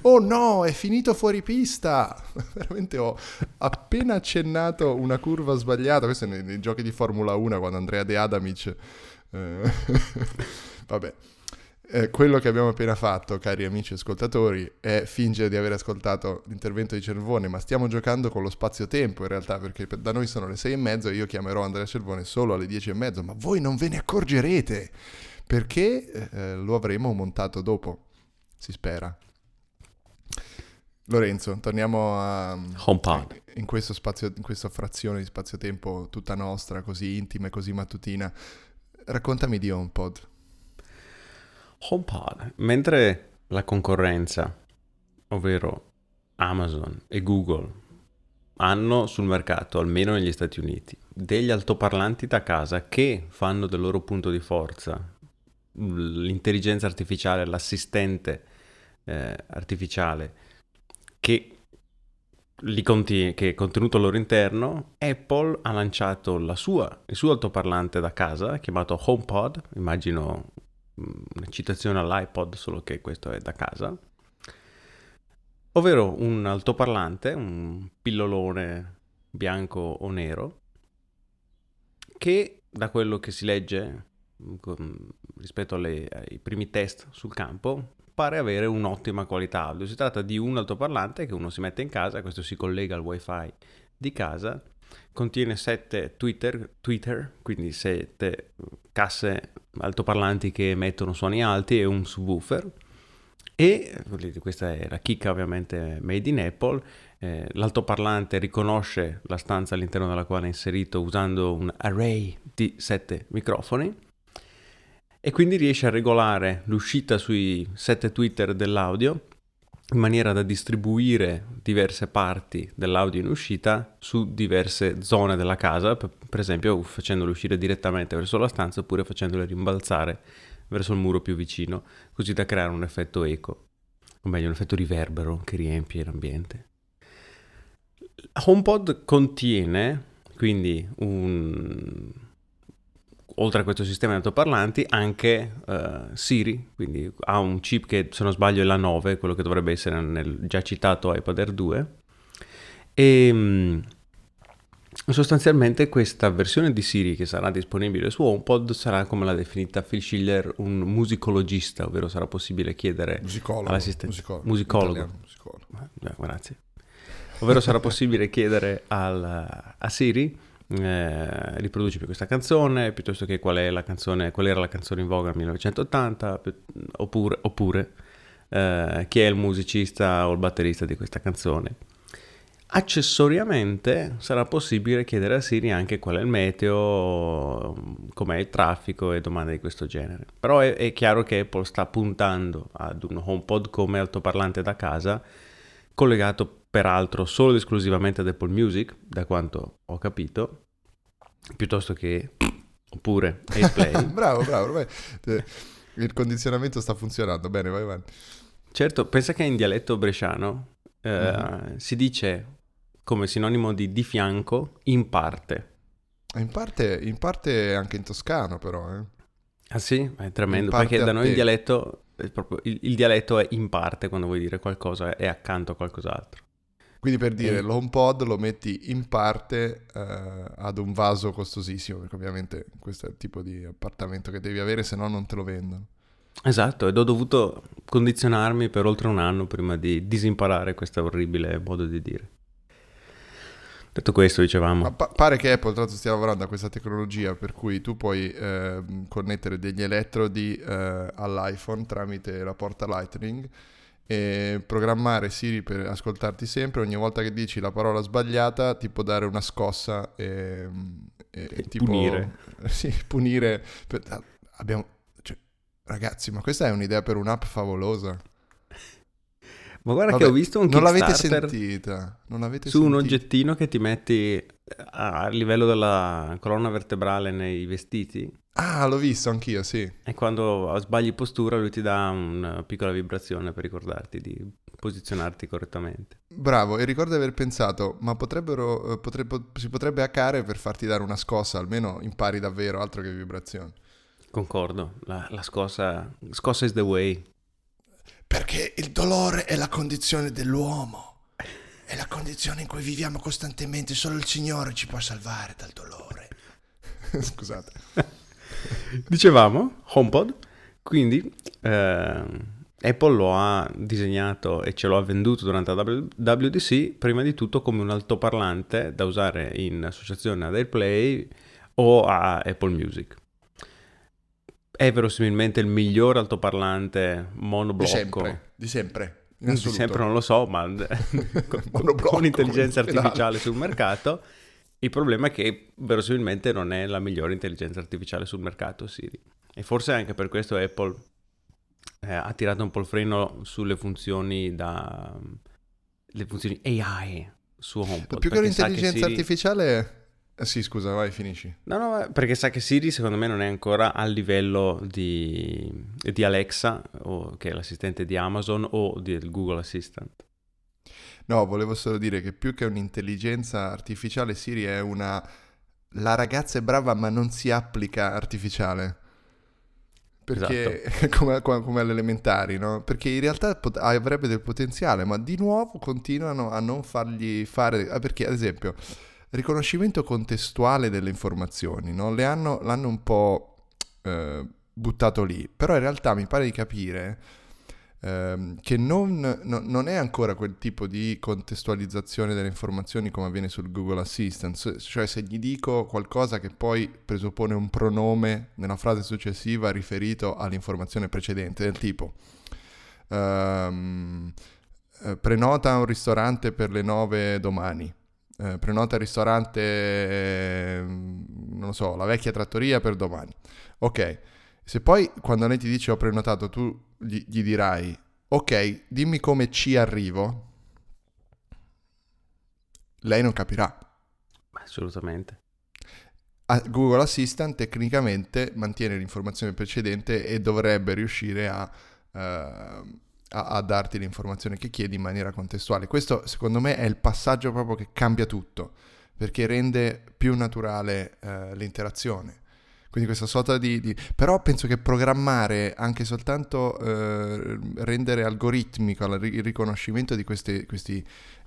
Oh no, è finito fuori pista. Veramente ho appena accennato una curva sbagliata. Questo è nei, nei giochi di Formula uno quando Andrea De Adamic... Eh, vabbè. Eh, quello che abbiamo appena fatto, cari amici ascoltatori, è fingere di aver ascoltato l'intervento di Cervone, ma stiamo giocando con lo spazio-tempo in realtà, perché da noi sono le sei e mezzo e io chiamerò Andrea Cervone solo alle dieci e mezzo, ma voi non ve ne accorgerete, perché eh, lo avremo montato dopo, si spera. Lorenzo, torniamo a HomePod. In questo spazio, in questa frazione di spazio-tempo tutta nostra, così intima e così mattutina. Raccontami di HomePod. HomePod, mentre la concorrenza, ovvero Amazon e Google, hanno sul mercato, almeno negli Stati Uniti, degli altoparlanti da casa che fanno del loro punto di forza l'intelligenza artificiale, l'assistente eh, artificiale che, li conti- che è contenuto al loro interno, Apple ha lanciato la sua, il suo altoparlante da casa chiamato HomePod, immagino una citazione all'iPod, solo che questo è da casa, ovvero un altoparlante, un pillolone bianco o nero che, da quello che si legge con, rispetto alle, ai primi test sul campo, pare avere un'ottima qualità audio. Si tratta di un altoparlante che uno si mette in casa, questo si collega al wifi di casa, contiene sette tweeter, tweeter, quindi sette casse altoparlanti che emettono suoni alti e un subwoofer, e questa è la chicca ovviamente made in Apple, eh, l'altoparlante riconosce la stanza all'interno della quale è inserito usando un array di sette microfoni e quindi riesce a regolare l'uscita sui sette tweeter dell'audio in maniera da distribuire diverse parti dell'audio in uscita su diverse zone della casa, per esempio facendole uscire direttamente verso la stanza oppure facendole rimbalzare verso il muro più vicino, così da creare un effetto eco, o meglio un effetto riverbero che riempie l'ambiente. HomePod contiene quindi un... oltre a questo sistema di altoparlanti, anche uh, Siri, quindi ha un chip che, se non sbaglio, è l'A nove, quello che dovrebbe essere nel già citato iPad Air due. E mh, sostanzialmente questa versione di Siri che sarà disponibile su HomePod sarà, come l'ha definita Phil Schiller, un musicologista, ovvero sarà possibile chiedere musicologo, all'assistente musicologo, musicologo. Italiano, musicologo. Eh, grazie. Ovvero sarà possibile chiedere al, a Siri: Eh, riproducimi questa canzone, piuttosto che qual è la canzone, qual era la canzone in voga nel millenovecentottanta, oppure, oppure eh, chi è il musicista o il batterista di questa canzone. Accessoriamente sarà possibile chiedere a Siri anche qual è il meteo, com'è il traffico e domande di questo genere. Però è, è chiaro che Apple sta puntando ad un HomePod come altoparlante da casa, collegato peraltro solo ed esclusivamente ad Apple Music, da quanto ho capito, piuttosto che oppure AirPlay. Bravo, bravo, ormai il condizionamento sta funzionando bene, vai avanti. Certo, pensa che in dialetto bresciano eh, mm-hmm. si dice come sinonimo di di fianco in parte. In parte, in parte anche in toscano però. Eh. Ah sì? È tremendo, perché da noi in dialetto... proprio il, il dialetto è in parte quando vuoi dire qualcosa e accanto a qualcos'altro. Quindi per dire, e... l'HomePod lo metti in parte eh, ad un vaso costosissimo, perché ovviamente questo è il tipo di appartamento che devi avere, se no non te lo vendono. Esatto, ed ho dovuto condizionarmi per oltre un anno prima di disimparare questo orribile modo di dire. Detto questo, dicevamo... Ma pa- pare che Apple, tra l'altro, stia lavorando a questa tecnologia per cui tu puoi eh, connettere degli elettrodi eh, all'iPhone tramite la porta Lightning e programmare Siri per ascoltarti sempre. Ogni volta che dici la parola sbagliata ti può dare una scossa e... e, e tipo, punire. Sì, punire. Per... Abbiamo... Cioè, ragazzi, ma questa è un'idea per un'app favolosa. Ma guarda, vabbè, che ho visto un Kickstarter. Non l'avete sentita? Non l'avete su sentita. Un oggettino che ti metti a livello della colonna vertebrale nei vestiti. Ah, l'ho visto anch'io, sì. E quando sbagli postura lui ti dà una piccola vibrazione per ricordarti di posizionarti correttamente. Bravo, e ricordo di aver pensato, ma potrebbero, potrebbe, si potrebbe hackare per farti dare una scossa, almeno impari davvero, altro che vibrazione. Concordo, la, la scossa, scossa is the way. Perché il dolore è la condizione dell'uomo, è la condizione in cui viviamo costantemente, solo il Signore ci può salvare dal dolore. Scusate. Dicevamo, HomePod, quindi eh, Apple lo ha disegnato e ce lo ha venduto durante la W W D C, prima di tutto come un altoparlante da usare in associazione ad AirPlay o a Apple Music. È verosimilmente il miglior altoparlante monoblocco. Di sempre, di sempre. Di sempre non lo so, ma con, con intelligenza artificiale sul mercato. Il problema è che verosimilmente non è la migliore intelligenza artificiale sul mercato, Siri. E forse anche per questo Apple eh, ha tirato un po' il freno sulle funzioni da... le funzioni A I su HomePod. Più che l'intelligenza che Siri... artificiale... Eh sì, scusa, vai, finisci. No, no, perché sa che Siri secondo me non è ancora al livello di, di Alexa, o, che è l'assistente di Amazon, o del Google Assistant. No, volevo solo dire che più che un'intelligenza artificiale, Siri è una... La ragazza è brava ma non si applica artificiale. Perché, esatto. come, come, come all'elementari, no? Perché in realtà pot- avrebbe del potenziale, ma di nuovo continuano a non fargli fare... Perché, ad esempio... riconoscimento contestuale delle informazioni, no? Le hanno, l'hanno un po' eh, buttato lì, però in realtà mi pare di capire ehm, che non, no, non è ancora quel tipo di contestualizzazione delle informazioni come avviene sul Google Assistant, cioè se gli dico qualcosa che poi presuppone un pronome nella frase successiva riferito all'informazione precedente, del tipo... Ehm, prenota un ristorante per le nove domani. Eh, prenota il ristorante, eh, non lo so, la vecchia trattoria per domani. Ok, se poi quando lei ti dice ho prenotato, tu gli, gli dirai, ok, dimmi come ci arrivo, lei non capirà. Assolutamente. Google Assistant tecnicamente mantiene l'informazione precedente e dovrebbe riuscire a... Uh, A, a darti l'informazione che chiedi in maniera contestuale. Questo secondo me è il passaggio proprio che cambia tutto, perché rende più naturale eh, l'interazione. Quindi questa sorta di, di... Però penso che programmare anche soltanto eh, rendere algoritmico il riconoscimento di questi, questi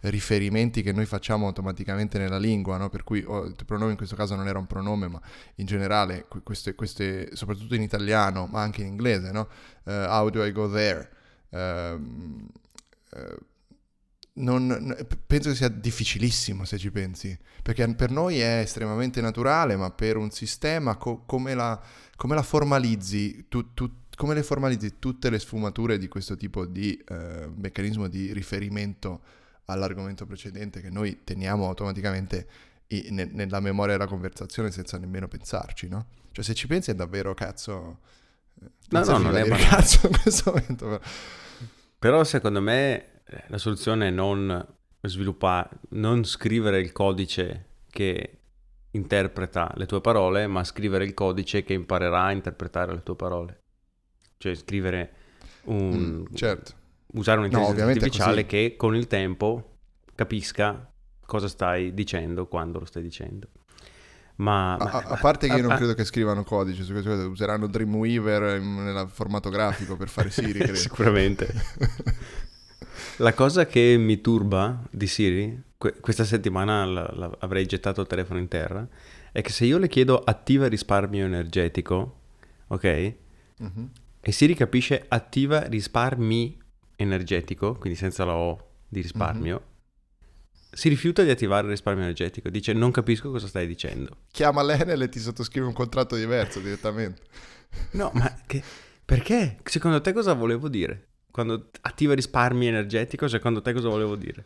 riferimenti che noi facciamo automaticamente nella lingua, no? Per cui oh, il pronome in questo caso non era un pronome, ma in generale, queste, queste soprattutto in italiano, ma anche in inglese, no? Uh, how do I go there? Uh, uh, non, penso che sia difficilissimo se ci pensi, perché per noi è estremamente naturale, ma per un sistema co- come, la, come la formalizzi tu, tu, come le formalizzi tutte le sfumature di questo tipo di uh, meccanismo di riferimento all'argomento precedente che noi teniamo automaticamente i, ne, nella memoria della conversazione senza nemmeno pensarci, no? Cioè se ci pensi è davvero cazzo. No, no, non è cazzo in questo momento, però. Però secondo me la soluzione è non sviluppare, non scrivere il codice che interpreta le tue parole, ma scrivere il codice che imparerà a interpretare le tue parole. Cioè scrivere un... Mm, certo. Usare un'intelligenza no, artificiale che con il tempo capisca cosa stai dicendo quando lo stai dicendo. Ma, ma, a, a parte ma, che io non a, credo che scrivano codice su queste cose, useranno Dreamweaver in, nel formato grafico per fare Siri, credo. Sicuramente. La cosa che mi turba di Siri, que- questa settimana la, la, avrei gettato il telefono in terra, è che se io le chiedo attiva risparmio energetico, ok? Mm-hmm. E Siri capisce attiva risparmi energetico, quindi senza la O di risparmio, mm-hmm. si rifiuta di attivare il risparmio energetico, dice non capisco cosa stai dicendo. Chiama l'Enel e ti sottoscrive un contratto diverso direttamente. No, ma che, perché? Secondo te cosa volevo dire? Quando attiva risparmio energetico, secondo te cosa volevo dire?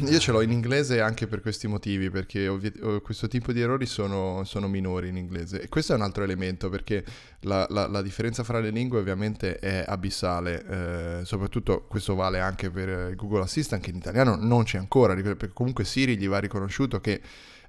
Io ce l'ho in inglese anche per questi motivi, perché ovvi- questo tipo di errori sono, sono minori in inglese. E questo è un altro elemento, perché la, la, la differenza fra le lingue ovviamente è abissale, eh, soprattutto questo vale anche per Google Assistant, che in italiano non c'è ancora, perché comunque Siri gli va riconosciuto che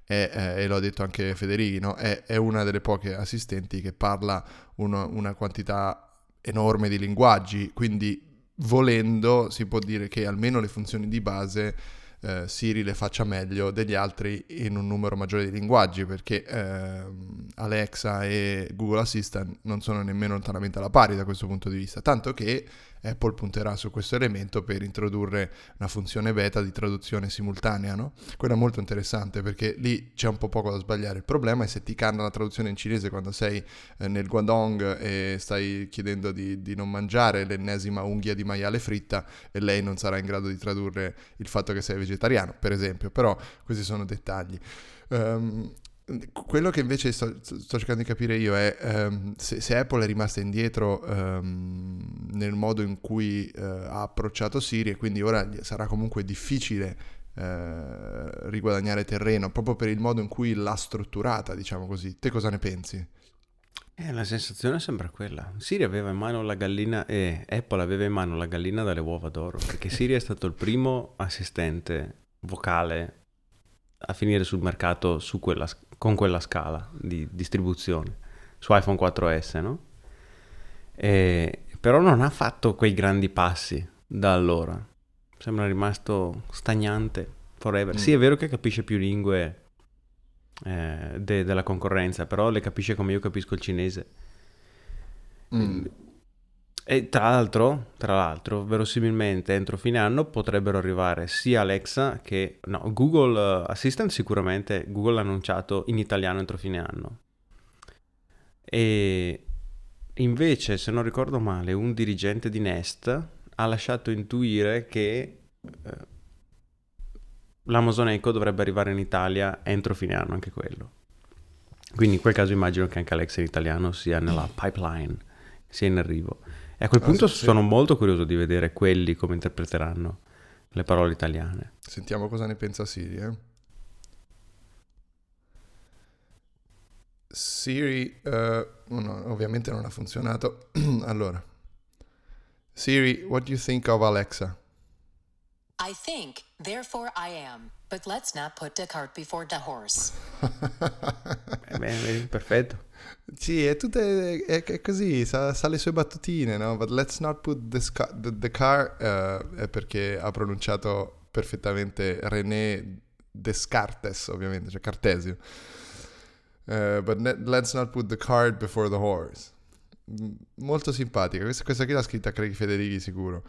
è, eh, e lo ha detto anche Federighi, no? è, è una delle poche assistenti che parla uno, una quantità enorme di linguaggi, quindi volendo si può dire che almeno le funzioni di base eh, Siri le faccia meglio degli altri in un numero maggiore di linguaggi, perché eh, Alexa e Google Assistant non sono nemmeno lontanamente alla pari da questo punto di vista, tanto che Apple punterà su questo elemento per introdurre una funzione beta di traduzione simultanea, no? Quella è molto interessante, perché lì c'è un po' poco da sbagliare. Il problema è se ti canna la traduzione in cinese quando sei eh, nel Guangdong e stai chiedendo di, di non mangiare l'ennesima unghia di maiale fritta, e lei non sarà in grado di tradurre il fatto che sei vegetariano, per esempio. Però questi sono dettagli. Um, Quello che invece sto, sto cercando di capire io è ehm, se, se Apple è rimasta indietro ehm, nel modo in cui eh, ha approcciato Siri, e quindi ora sarà comunque difficile eh, riguadagnare terreno proprio per il modo in cui l'ha strutturata, diciamo così. Te cosa ne pensi? Eh, la sensazione sembra quella. Siri aveva in mano la gallina e eh, Apple aveva in mano la gallina dalle uova d'oro, perché Siri è stato il primo assistente vocale a finire sul mercato su quella con quella scala di distribuzione su iPhone quattro S, no? E, però non ha fatto quei grandi passi da allora, sembra rimasto stagnante forever. Mm. Sì, è vero che capisce più lingue eh, de, della concorrenza, però le capisce come io capisco il cinese. Mm. E tra l'altro, tra l'altro, verosimilmente entro fine anno potrebbero arrivare sia Alexa che... No, Google Assistant sicuramente, Google l'ha annunciato in italiano entro fine anno. E invece, se non ricordo male, un dirigente di Nest ha lasciato intuire che eh, l'Amazon Echo dovrebbe arrivare in Italia entro fine anno anche quello. Quindi in quel caso immagino che anche Alexa in italiano sia nella pipeline, sia in arrivo. E a quel ah, punto sì, sono sì. molto curioso di vedere quelli come interpreteranno le parole italiane. Sentiamo cosa ne pensa Siri. Eh? Siri, uh, no, ovviamente non ha funzionato. Allora, Siri, what do you think of Alexa? I think, therefore I am, but let's not put the cart before the horse. eh beh, perfetto. Sì, è, tutto, è, è così, sa, sa le sue battutine, no? But let's not put this car, the, the car uh, è perché ha pronunciato perfettamente René Descartes, ovviamente, cioè Cartesio. Uh, but ne- let's not put the cart before the horse. Molto simpatica, questa, questa qui l'ha scritta Craig Federighi sicuro.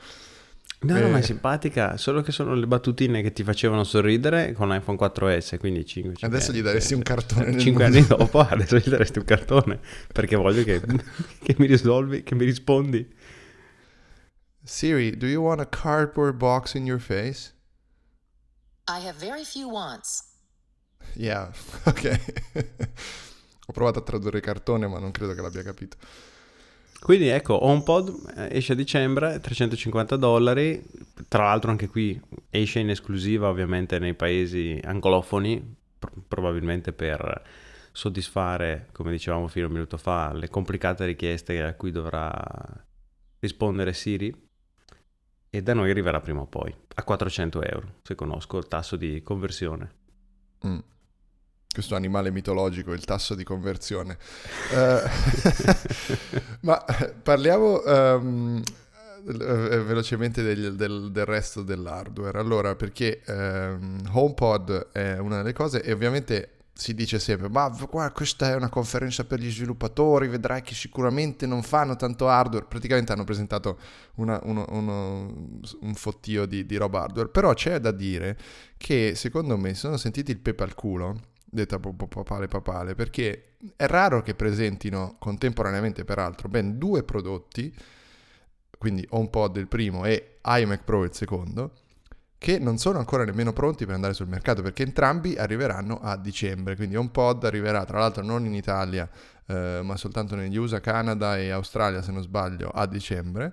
No, eh, no, ma è simpatica, solo che sono le battutine che ti facevano sorridere con iPhone quattro S, quindi cinque, cinque adesso anni, gli daresti un cartone. cinque anni dopo, adesso gli daresti un cartone, perché voglio che, che mi risolvi, che mi rispondi. Siri, do you want a cardboard box in your face? I have very few wants. Yeah, ok. Ho provato a tradurre cartone, ma non credo che l'abbia capito. Quindi ecco, HomePod esce a dicembre, trecentocinquanta dollari, tra l'altro anche qui esce in esclusiva ovviamente nei paesi anglofoni, pr- probabilmente per soddisfare, come dicevamo fino a un minuto fa, le complicate richieste a cui dovrà rispondere Siri, e da noi arriverà prima o poi, a quattrocento euro, se conosco il tasso di conversione. Mm. Questo animale mitologico, il tasso di conversione. uh, ma parliamo um, velocemente del, del, del resto dell'hardware. Allora, perché um, HomePod è una delle cose, e ovviamente si dice sempre, ma guarda, questa è una conferenza per gli sviluppatori, vedrai che sicuramente non fanno tanto hardware. Praticamente hanno presentato una, uno, uno, un fottio di, di roba hardware, però c'è da dire che secondo me sono sentiti il pepe al culo, detta papale papale, perché è raro che presentino contemporaneamente, peraltro, ben due prodotti, quindi HomePod il primo e iMac Pro il secondo, che non sono ancora nemmeno pronti per andare sul mercato, perché entrambi arriveranno a dicembre. Quindi HomePod arriverà, tra l'altro non in Italia, eh, ma soltanto negli U S A, Canada e Australia, se non sbaglio, a dicembre.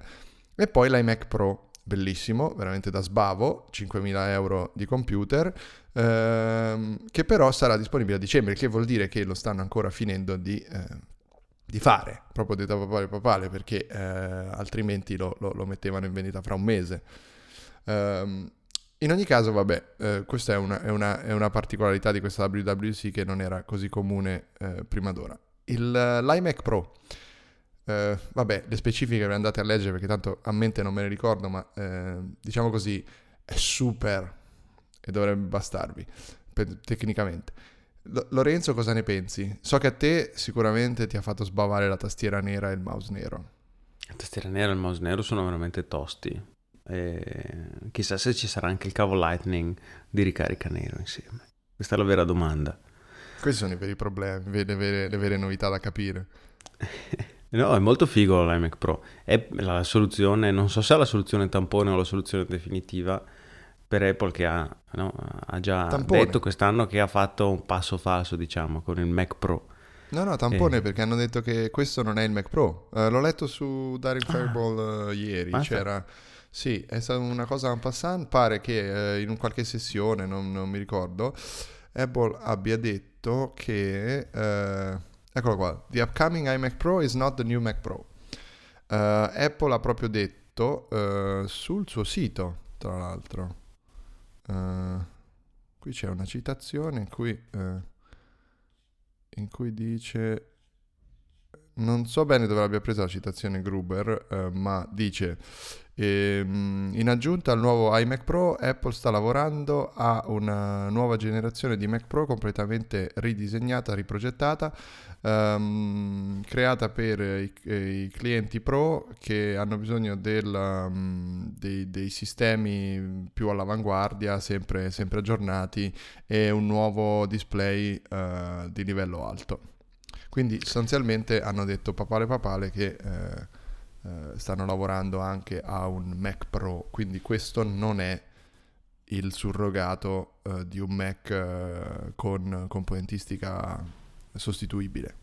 E poi l'iMac Pro, bellissimo, veramente da sbavo, cinquemila euro di computer, ehm, che però sarà disponibile a dicembre, che vuol dire che lo stanno ancora finendo di... Eh, di fare, proprio detta papale papale, perché eh, altrimenti lo, lo, lo mettevano in vendita fra un mese. Um, in ogni caso, vabbè, eh, questa è una, è, una, è una particolarità di questa W W D C che non era così comune eh, prima d'ora. Il, L'iMac Pro, eh, vabbè, le specifiche ve le andate a leggere perché tanto a mente non me le ricordo, ma eh, diciamo così, è super e dovrebbe bastarvi per, tecnicamente. Lorenzo, cosa ne pensi? So che a te sicuramente ti ha fatto sbavare la tastiera nera e il mouse nero. La tastiera nera e il mouse nero sono veramente tosti. E chissà se ci sarà anche il cavo Lightning di ricarica nero insieme. Questa è la vera domanda. Questi sono i veri problemi, le vere, le vere novità da capire. No, è molto figo l'iMac Pro. È la soluzione, non so se è la soluzione tampone o la soluzione definitiva, per Apple, che ha, no, ha già tampone. detto quest'anno che ha fatto un passo falso, diciamo, con il Mac Pro. No, no, tampone, eh. perché hanno detto che questo non è il Mac Pro. Uh, l'ho letto su Daryl ah. Fireball uh, ieri, Basta. c'era... Sì, è stata una cosa en passant, pare che uh, in un qualche sessione, non, non mi ricordo, Apple abbia detto che... Uh, eccolo qua, the upcoming iMac Pro is not the new Mac Pro. Uh, Apple ha proprio detto uh, sul suo sito, tra l'altro... Uh, qui c'è una citazione in cui, uh, in cui dice, non so bene dove l'abbia presa la citazione Gruber, uh, ma dice ehm, in aggiunta al nuovo iMac Pro Apple sta lavorando a una nuova generazione di Mac Pro completamente ridisegnata, riprogettata, um, creata per i, i clienti pro che hanno bisogno del, um, dei, dei sistemi più all'avanguardia, sempre, sempre aggiornati, e un nuovo display uh, di livello alto. Quindi sostanzialmente hanno detto papale papale che eh, eh, stanno lavorando anche a un Mac Pro, quindi questo non è il surrogato eh, di un Mac eh, con componentistica sostituibile.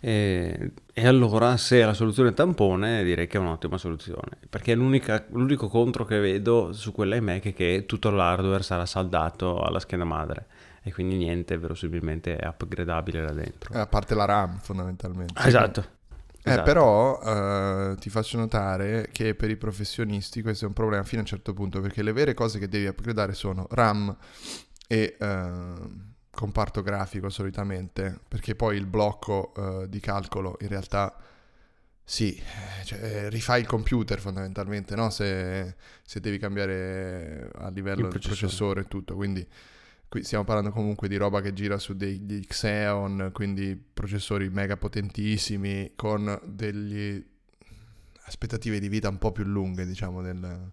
E, e allora, se è la soluzione tampone, direi che è un'ottima soluzione, perché l'unica, l'unico contro che vedo su quell'iMac è che tutto l'hardware sarà saldato alla scheda madre e quindi niente verosimilmente è upgradabile là dentro, a parte la RAM fondamentalmente. Esatto, eh, esatto. Però eh, ti faccio notare che per i professionisti questo è un problema fino a un certo punto, perché le vere cose che devi upgradare sono RAM e eh, comparto grafico solitamente, perché poi il blocco uh, di calcolo in realtà sì, cioè, rifai il computer fondamentalmente, no? se, se devi cambiare a livello del processore e tutto, quindi qui stiamo parlando comunque di roba che gira su dei, dei Xeon, quindi processori mega potentissimi con delle aspettative di vita un po' più lunghe, diciamo. Del...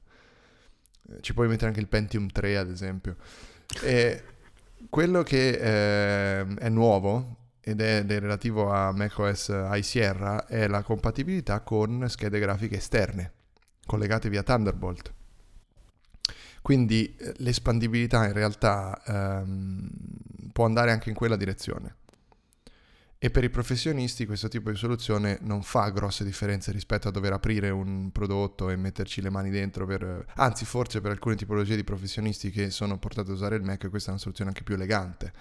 ci puoi mettere anche il Pentium tre ad esempio, e quello che eh, è nuovo ed è, è relativo a macOS High Sierra è la compatibilità con schede grafiche esterne collegate via Thunderbolt. Quindi l'espandibilità in realtà ehm, può andare anche in quella direzione, e per i professionisti questo tipo di soluzione non fa grosse differenze rispetto a dover aprire un prodotto e metterci le mani dentro per... anzi, forse per alcune tipologie di professionisti che sono portati a usare il Mac questa è una soluzione anche più elegante.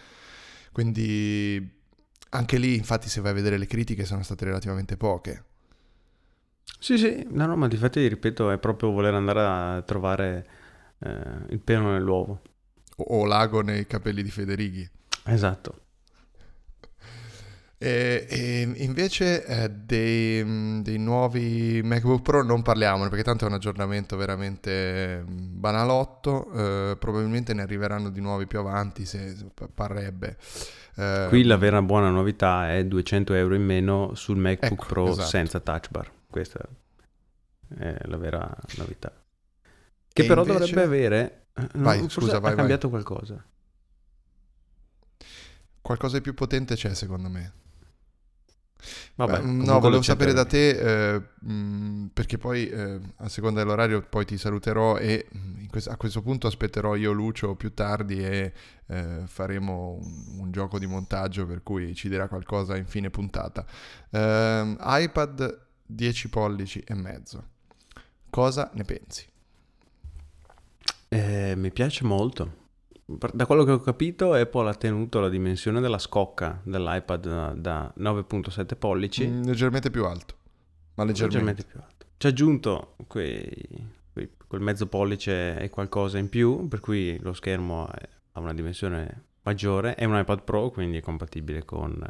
Quindi anche lì, infatti, se vai a vedere le critiche sono state relativamente poche. Sì, sì, no, no, ma infatti, ripeto, è proprio voler andare a trovare Eh, il pelo nell'uovo o, o l'ago nei capelli di Federighi. Esatto. E, e invece eh, dei, dei nuovi MacBook Pro non parliamone, perché tanto è un aggiornamento veramente banalotto, eh, probabilmente ne arriveranno di nuovi più avanti, se parrebbe. Eh, Qui la vera buona novità è duecento euro in meno sul MacBook ecco, Pro esatto. senza Touch Bar. Questa è la vera novità. Che e però invece... dovrebbe avere... Vai, no, scusa, vai, ha cambiato vai. qualcosa. Qualcosa di più potente c'è secondo me. Vabbè, Beh, no, volevo sapere da te eh, mh, perché poi eh, a seconda dell'orario poi ti saluterò e in questo, a questo punto aspetterò io Lucio più tardi e eh, faremo un, un gioco di montaggio per cui ci dirà qualcosa in fine puntata. Eh, iPad dieci pollici e mezzo. Cosa ne pensi? Eh, mi piace molto. Da quello che ho capito Apple ha tenuto la dimensione della scocca dell'iPad da nove virgola sette pollici, mm, leggermente più alto, ma leggermente, leggermente più alto. Ci ha aggiunto quei, quei, quel mezzo pollice e qualcosa in più, per cui lo schermo ha una dimensione maggiore, è un iPad Pro, quindi è compatibile con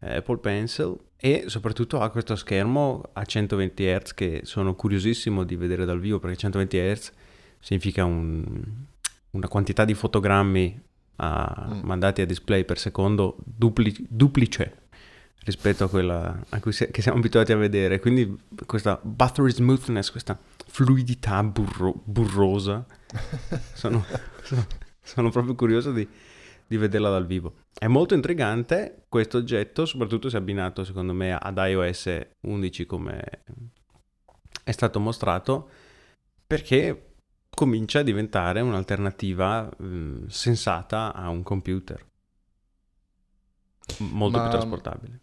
Apple Pencil e soprattutto ha questo schermo a centoventi hertz che sono curiosissimo di vedere dal vivo, perché centoventi hertz significa un... una quantità di fotogrammi a, mm. mandati a display per secondo dupli, duplice rispetto a quella a cui se, che siamo abituati a vedere, quindi questa buttery smoothness, questa fluidità burro, burrosa sono, sono, sono proprio curioso di, di vederla dal vivo. È molto intrigante questo oggetto, soprattutto se abbinato secondo me ad iOS undici come è stato mostrato, perché comincia a diventare un'alternativa mh, sensata a un computer molto Ma più trasportabile.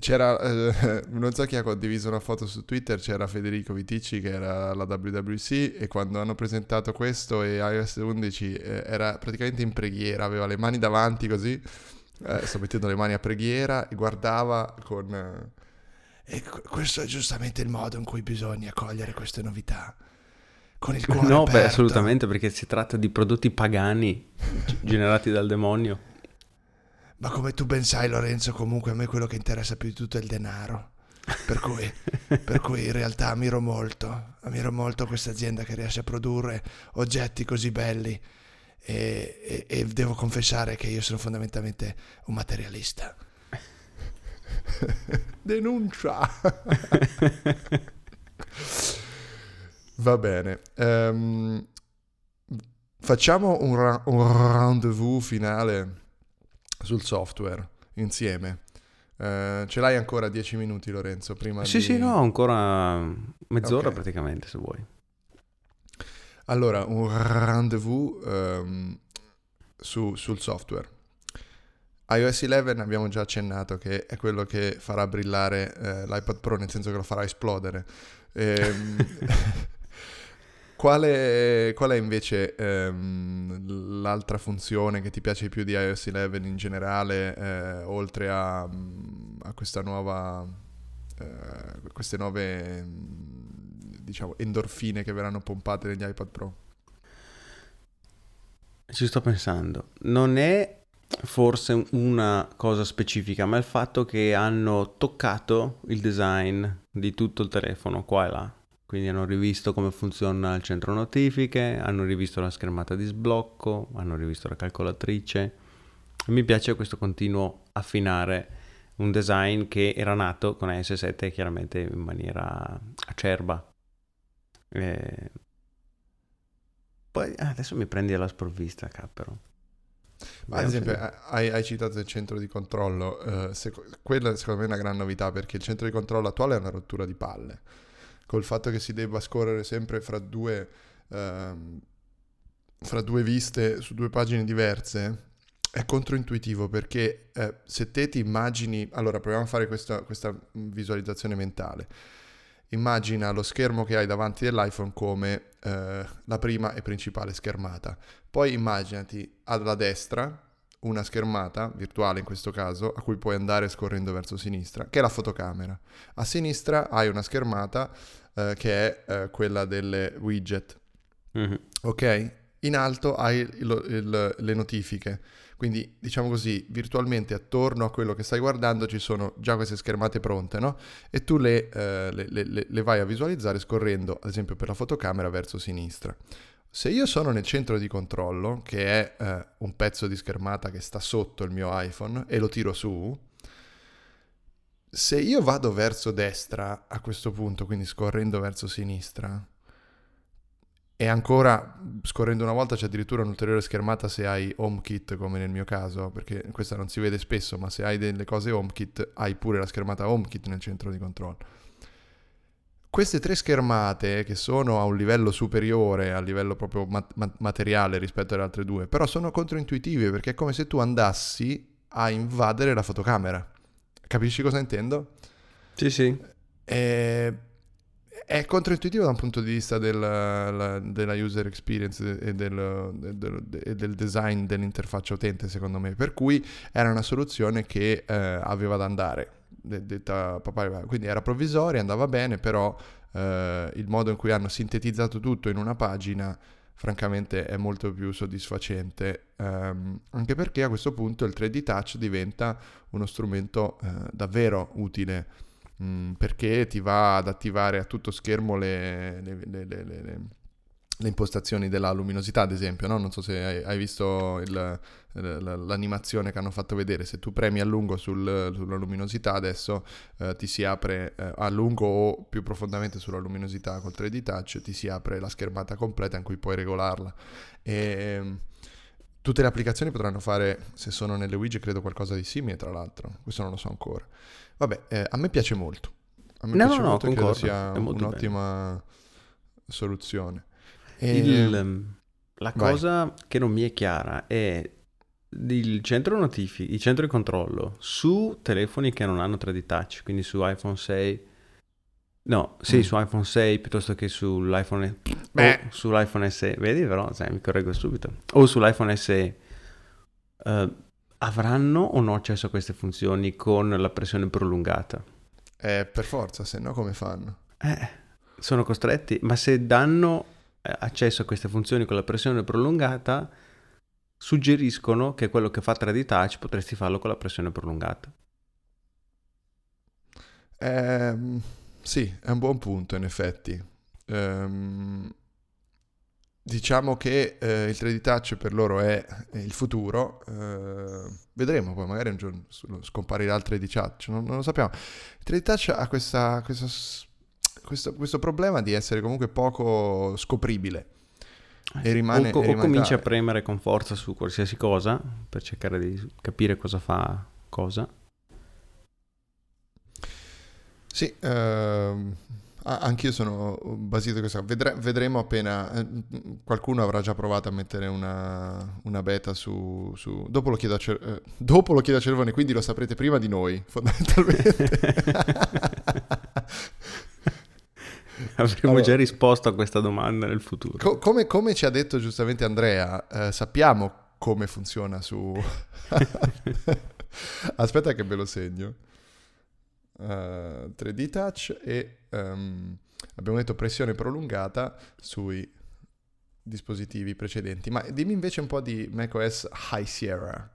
C'era eh, non so chi ha condiviso una foto su Twitter, c'era Federico Viticci che era alla W W D C e quando hanno presentato questo e iOS undici eh, era praticamente in preghiera, aveva le mani davanti così, eh, sto mettendo le mani a preghiera e guardava con eh, e questo è giustamente il modo in cui bisogna cogliere queste novità. Con il cuore no, aperto. Beh, assolutamente, perché si tratta di prodotti pagani generati dal demonio. Ma come tu ben sai, Lorenzo, comunque a me quello che interessa più di tutto è il denaro. Per cui, per cui in realtà ammiro molto, ammiro molto questa azienda che riesce a produrre oggetti così belli e, e, e devo confessare che io sono fondamentalmente un materialista. Denuncia! Va bene, um, facciamo un, ra- un rendezvous finale sul software insieme. Uh, ce l'hai ancora dieci minuti, Lorenzo? Prima sì, di... sì, no, ancora mezz'ora okay. praticamente, se vuoi. Allora, un rendezvous um, su, sul software. iOS undici abbiamo già accennato che è quello che farà brillare eh, l'iPad Pro, nel senso che lo farà esplodere. Ehm... Qual è, qual è invece ehm, l'altra funzione che ti piace di più di iOS undici in generale, eh, oltre a, a questa nuova, eh, queste nuove diciamo endorfine che verranno pompate negli iPad Pro? Ci sto pensando. Non è forse una cosa specifica, ma il fatto che hanno toccato il design di tutto il telefono qua e là. Quindi hanno rivisto come funziona il centro notifiche, hanno rivisto la schermata di sblocco, hanno rivisto la calcolatrice. E mi piace questo continuo affinare un design che era nato con iOS sette chiaramente in maniera acerba. E... Poi adesso mi prendi alla sprovvista, cappero. Ma ad esempio hai, hai citato il centro di controllo, eh, se, quella secondo me è una gran novità perché il centro di controllo attuale è una rottura di palle. Col fatto che si debba scorrere sempre fra due, ehm, fra due viste su due pagine diverse è controintuitivo perché eh, se te ti immagini... Allora proviamo a fare questa, questa visualizzazione mentale. Immagina lo schermo che hai davanti dell'iPhone come eh, la prima e principale schermata. Poi immaginati alla destra una schermata virtuale in questo caso a cui puoi andare scorrendo verso sinistra, che è la fotocamera. A sinistra hai una schermata eh, che è eh, quella delle widget. Mm-hmm. Ok? In alto hai il, il, le notifiche. Quindi, diciamo così, virtualmente attorno a quello che stai guardando ci sono già queste schermate pronte, no? E tu le, eh, le, le, le vai a visualizzare scorrendo, ad esempio, per la fotocamera verso sinistra. Se io sono nel centro di controllo, che è eh, un pezzo di schermata che sta sotto il mio iPhone, e lo tiro su, se io vado verso destra a questo punto, quindi scorrendo verso sinistra, e ancora scorrendo una volta c'è addirittura un'ulteriore schermata se hai HomeKit, come nel mio caso, perché questa non si vede spesso, ma se hai delle cose HomeKit hai pure la schermata HomeKit nel centro di controllo. Queste tre schermate, che sono a un livello superiore, a livello proprio mat- mat- materiale rispetto alle altre due, però sono controintuitive, perché è come se tu andassi a invadere la fotocamera. Capisci cosa intendo? Sì, sì. E... è controintuitivo da un punto di vista del, la, della user experience e del, del, del design dell'interfaccia utente, secondo me, per cui era una soluzione che eh, aveva da andare, detta papà, quindi era provvisoria, andava bene, però eh, il modo in cui hanno sintetizzato tutto in una pagina francamente è molto più soddisfacente, um, anche perché a questo punto il tre D Touch diventa uno strumento eh, davvero utile, perché ti va ad attivare a tutto schermo le, le, le, le, le, le impostazioni della luminosità, ad esempio, no? Non so se hai, hai visto il, l'animazione che hanno fatto vedere. Se tu premi a lungo sul, sulla luminosità, adesso eh, ti si apre eh, a lungo o più profondamente sulla luminosità col tre D Touch, ti si apre la schermata completa in cui puoi regolarla. E tutte le applicazioni potranno fare, se sono nelle widget, credo qualcosa di simile, tra l'altro. Questo non lo so ancora. Vabbè, eh, a me piace molto. A me no, piace no, molto, no, credo sia un'ottima bene. soluzione. E... Il, la Vai. cosa che non mi è chiara è il centro notifiche, il centro di controllo su telefoni che non hanno tre D Touch, quindi su iPhone sei. No, sì, mm. su iPhone sei piuttosto che sull'iPhone Beh. o sull'iPhone S E. Vedi, però, sai, mi correggo subito. O sull'iPhone S E. Uh, avranno o no accesso a queste funzioni con la pressione prolungata? Eh, per forza, se no come fanno? Eh, sono costretti, ma se danno accesso a queste funzioni con la pressione prolungata, suggeriscono che quello che fa tre D Touch potresti farlo con la pressione prolungata. Ehm... Sì, è un buon punto, in effetti. Ehm, diciamo che eh, il tre D Touch per loro è, è il futuro. Eh, vedremo, poi magari un giorno scomparirà il tre D Touch, non, non lo sappiamo. Il tre D Touch ha questa, questa, questo, questo problema di essere comunque poco scopribile. E rimane, o co- e rimane o cominci a premere con forza su qualsiasi cosa per cercare di capire cosa fa cosa. Sì, ehm, anch'io sono basito su questo. Vedremo appena eh, qualcuno avrà già provato a mettere una, una beta su, su... Dopo lo chiedo a Cer- eh, dopo lo chiedo a Cervone, quindi lo saprete prima di noi, fondamentalmente. Avremo allora, già risposto a questa domanda nel futuro. Co- come, come ci ha detto giustamente Andrea, eh, sappiamo come funziona su... Aspetta che ve lo segno. Uh, tre D Touch e um, abbiamo detto pressione prolungata sui dispositivi precedenti, ma dimmi invece un po' di macOS High Sierra.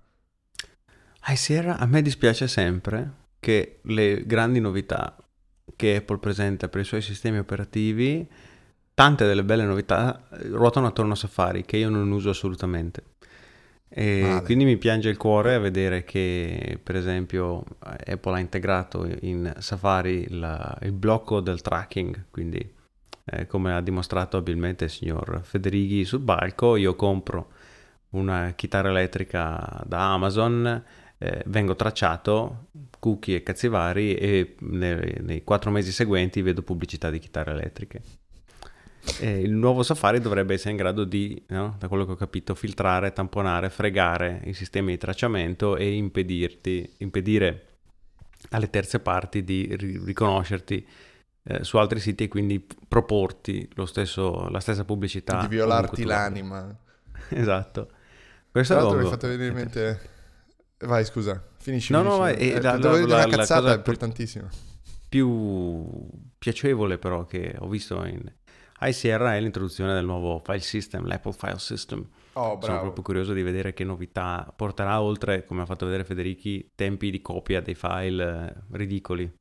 High Sierra, a me dispiace sempre che le grandi novità che Apple presenta per i suoi sistemi operativi, tante delle belle novità, ruotano attorno a Safari, che io non uso assolutamente. E vale. Quindi mi piange il cuore a vedere che, per esempio, Apple ha integrato in Safari la, il blocco del tracking, quindi eh, come ha dimostrato abilmente il signor Federighi sul palco, io compro una chitarra elettrica da Amazon, eh, vengo tracciato, cookie e cazzi vari, e nei, nei quattro mesi seguenti vedo pubblicità di chitarre elettriche. Eh, il nuovo Safari dovrebbe essere in grado di, no? Da quello che ho capito, filtrare, tamponare, fregare i sistemi di tracciamento e impedirti, impedire alle terze parti di ri- riconoscerti eh, su altri siti e quindi proporti lo stesso, la stessa pubblicità. Di violarti l'anima. Esatto. Questo tra l'altro mi hai fatto venire in mente... Vai, scusa, finisci. No, finisci. no, eh, la, la, la, una cazzata la cosa è importantissima. Più piacevole però che ho visto in... High Sierra è l'introduzione del nuovo file system, l'Apple File System, Oh, bravo. Sono proprio curioso di vedere che novità porterà, oltre, come ha fatto vedere Federighi, tempi di copia dei file ridicoli.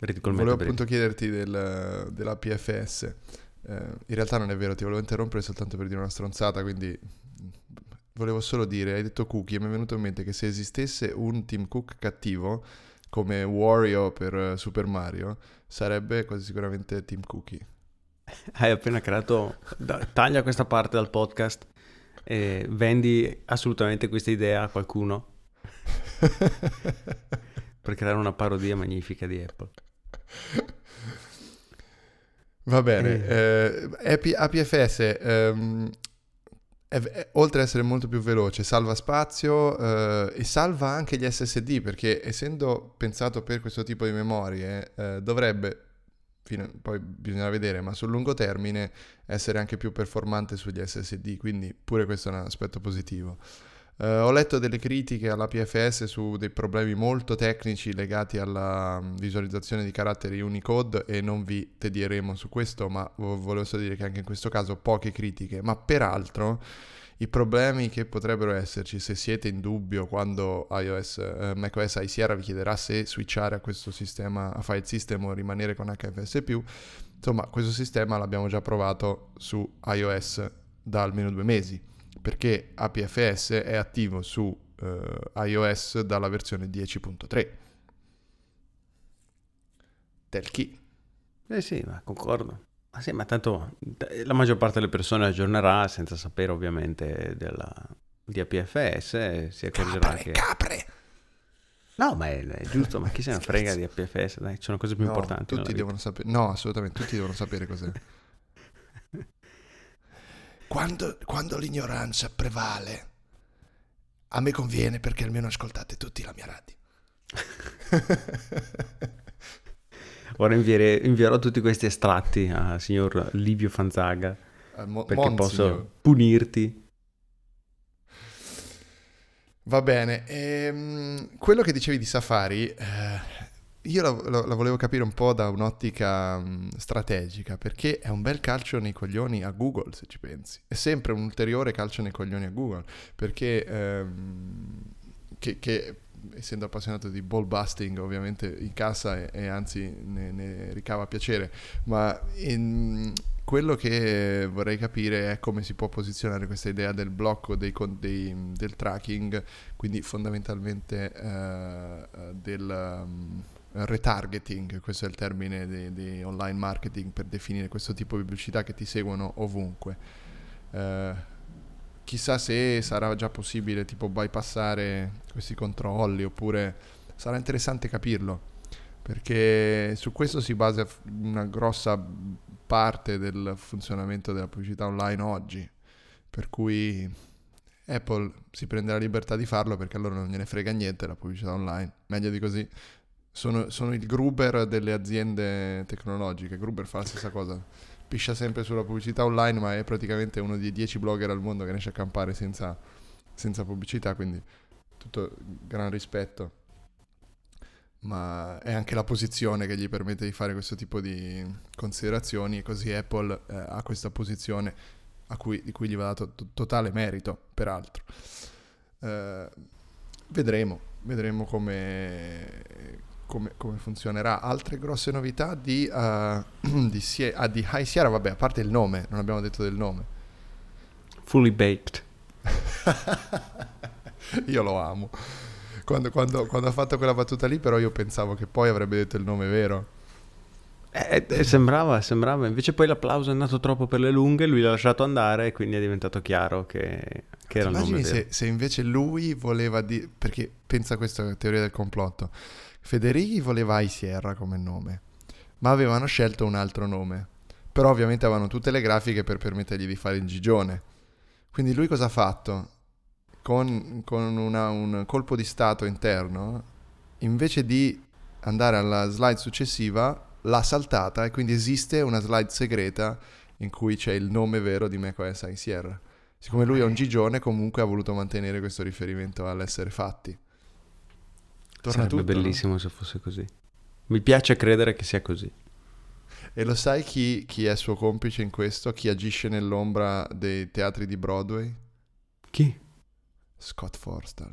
Ridicolmente. Volevo appunto chiederti del, della P F S, eh, in realtà non è vero, ti volevo interrompere soltanto per dire una stronzata, quindi volevo solo dire, hai detto cookie e mi è venuto in mente che se esistesse un Tim Cook cattivo come Wario per Super Mario sarebbe quasi sicuramente Tim Cookie. Hai appena creato, da, taglia questa parte dal podcast e vendi assolutamente questa idea a qualcuno per creare una parodia magnifica di Apple. Va bene, eh. Eh, A P F S ehm, è, è, oltre ad essere molto più veloce, salva spazio eh, e salva anche gli S S D, perché essendo pensato per questo tipo di memorie eh, dovrebbe, fino, poi bisognerà vedere, ma sul lungo termine essere anche più performante sugli S S D, quindi pure questo è un aspetto positivo. Uh, ho letto delle critiche alla P F S su dei problemi molto tecnici legati alla visualizzazione di caratteri Unicode e non vi tedieremo su questo, ma volevo solo dire che anche in questo caso poche critiche, ma peraltro i problemi che potrebbero esserci, se siete in dubbio quando iOS, eh, macOS High Sierra vi chiederà se switchare a questo sistema, a file system, o rimanere con H F S più, insomma questo sistema l'abbiamo già provato su iOS da almeno due mesi. Perché A P F S è attivo su uh, iOS dalla versione dieci punto tre. Telchi. Eh sì, ma concordo. Ma sì, ma tanto la maggior parte delle persone aggiornerà senza sapere ovviamente della, di A P F S e si accorgerà capre, che... Capre! No, ma è, è giusto, ma chi se ne frega di A P F S? Dai, ci sono cose più no, importanti. Tutti devono sapere... No, assolutamente, tutti devono sapere cos'è. Quando, quando l'ignoranza prevale, a me conviene perché almeno ascoltate tutti la mia radio. Ora inviere, invierò tutti questi estratti al signor Livio Fanzaga, Mo- perché Monsignor. Posso punirti. Va bene. Ehm, quello che dicevi di Safari... Eh... Io la, la, la volevo capire un po' da un'ottica um, strategica, perché è un bel calcio nei coglioni a Google, se ci pensi. È sempre un ulteriore calcio nei coglioni a Google, perché ehm, che, che essendo appassionato di ball busting ovviamente incassa e, e anzi ne, ne ricava piacere, ma in, quello che vorrei capire è come si può posizionare questa idea del blocco dei, dei, del tracking, quindi fondamentalmente eh, del... Um, retargeting, questo è il termine di, di online marketing per definire questo tipo di pubblicità che ti seguono ovunque. Eh, chissà se sarà già possibile tipo bypassare questi controlli, oppure sarà interessante capirlo, perché su questo si basa una grossa parte del funzionamento della pubblicità online oggi, per cui Apple si prende la libertà di farlo perché allora non gliene frega niente la pubblicità online, meglio di così. Sono, sono il Gruber delle aziende tecnologiche. Gruber fa la stessa cosa, piscia sempre sulla pubblicità online, ma è praticamente uno dei dieci blogger al mondo che riesce a campare senza, senza pubblicità, quindi tutto gran rispetto, ma è anche la posizione che gli permette di fare questo tipo di considerazioni, e così Apple eh, ha questa posizione a cui, di cui gli va dato t- totale merito, peraltro. eh, vedremo vedremo come Come, come funzionerà. Altre grosse novità di, uh, di, Sie- ah, di High Sierra, vabbè, a parte il nome, non abbiamo detto del nome. Fully Baked. Io lo amo. Quando, quando, quando ha fatto quella battuta lì, però io pensavo che poi avrebbe detto il nome vero. Eh, eh, sembrava, sembrava. Invece poi l'applauso è andato troppo per le lunghe, lui l'ha lasciato andare e quindi è diventato chiaro che, che era il nome vero. Immagini se invece lui voleva dire... Perché pensa a questa teoria del complotto. Federighi voleva High Sierra come nome, ma avevano scelto un altro nome, però ovviamente avevano tutte le grafiche per permettergli di fare il gigione, quindi lui cosa ha fatto? Con, con una, un colpo di stato interno, invece di andare alla slide successiva l'ha saltata, e quindi esiste una slide segreta in cui c'è il nome vero di macOS High Sierra. Siccome lui è un gigione, comunque ha voluto mantenere questo riferimento all'essere fatti. Torna sarebbe tutto, bellissimo, no? Se fosse così. Mi piace credere che sia così. E lo sai chi, chi è suo complice in questo? Chi agisce nell'ombra dei teatri di Broadway? Chi? Scott Forstall.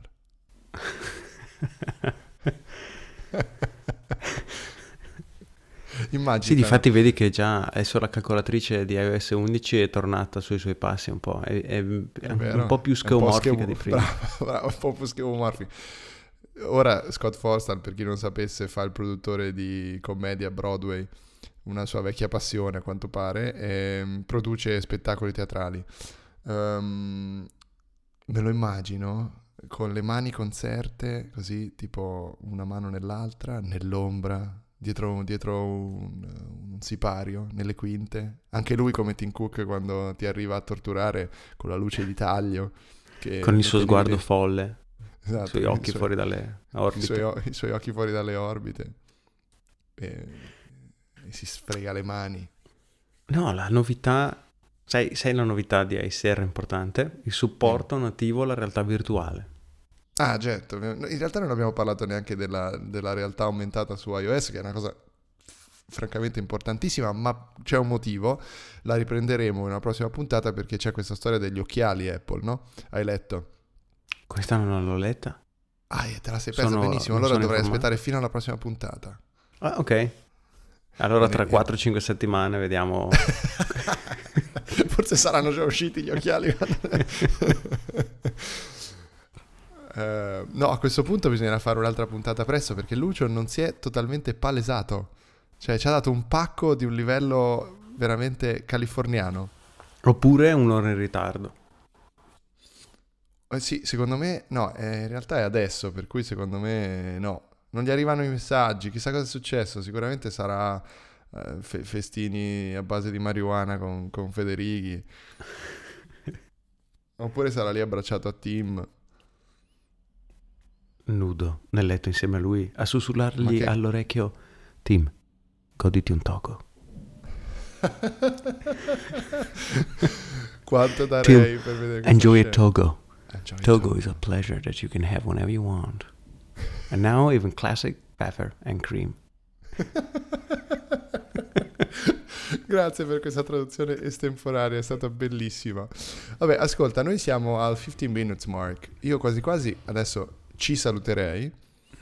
Immagina. Sì, difatti vedi che già adesso la calcolatrice di iOS undici è tornata sui suoi passi un po', è, è, è, è vero, un po' più skeuomorfica scheu... di prima. Bravo, bravo, un po' più skeuomorfica. Ora Scott Forstall, per chi non sapesse, fa il produttore di commedia Broadway, una sua vecchia passione a quanto pare, e produce spettacoli teatrali. Um, me lo immagino con le mani concerte, così tipo una mano nell'altra, nell'ombra, dietro, dietro un, un sipario, nelle quinte. Anche lui come Tim Cook quando ti arriva a torturare con la luce di taglio. Che con il suo sguardo vede... folle, esatto, i suoi occhi i suoi, fuori dalle orbite. I suoi, o- i suoi occhi fuori dalle orbite. E, e si sfrega le mani. No, la novità... Sai, sai la novità di High Sierra importante? Il supporto nativo alla realtà virtuale. Ah, certo. In realtà non abbiamo parlato neanche della, della realtà aumentata su iOS, che è una cosa francamente importantissima, ma c'è un motivo. La riprenderemo in una prossima puntata perché c'è questa storia degli occhiali Apple, no? Hai letto? Questa non l'ho letta. Ah, te la sei persa, sono, benissimo. Allora dovrei informato. aspettare fino alla prossima puntata. Ah, ok. Allora bene, tra quattro cinque settimane vediamo... Forse saranno già usciti gli occhiali. Uh, no, a questo punto bisognerà fare un'altra puntata presto, perché Lucio non si è totalmente palesato, cioè ci ha dato un pacco di un livello veramente californiano. Oppure un'ora in ritardo. Eh sì, secondo me no, eh, in realtà è adesso, per cui secondo me no, non gli arrivano i messaggi, chissà cosa è successo, sicuramente sarà eh, fe- festini a base di marijuana con, con Federighi. Oppure sarà lì abbracciato a Tim nudo nel letto insieme a lui a sussurrargli che... all'orecchio: Tim, goditi un toco. Quanto darei Tim, per vedere. Enjoy a togo. Enjoy togo, togo is a pleasure that you can have whenever you want, and now even classic pepper and cream. Grazie per questa traduzione estemporanea, è stata bellissima. Vabbè, ascolta, noi siamo al fifteen minutes mark, io quasi quasi adesso ci saluterei.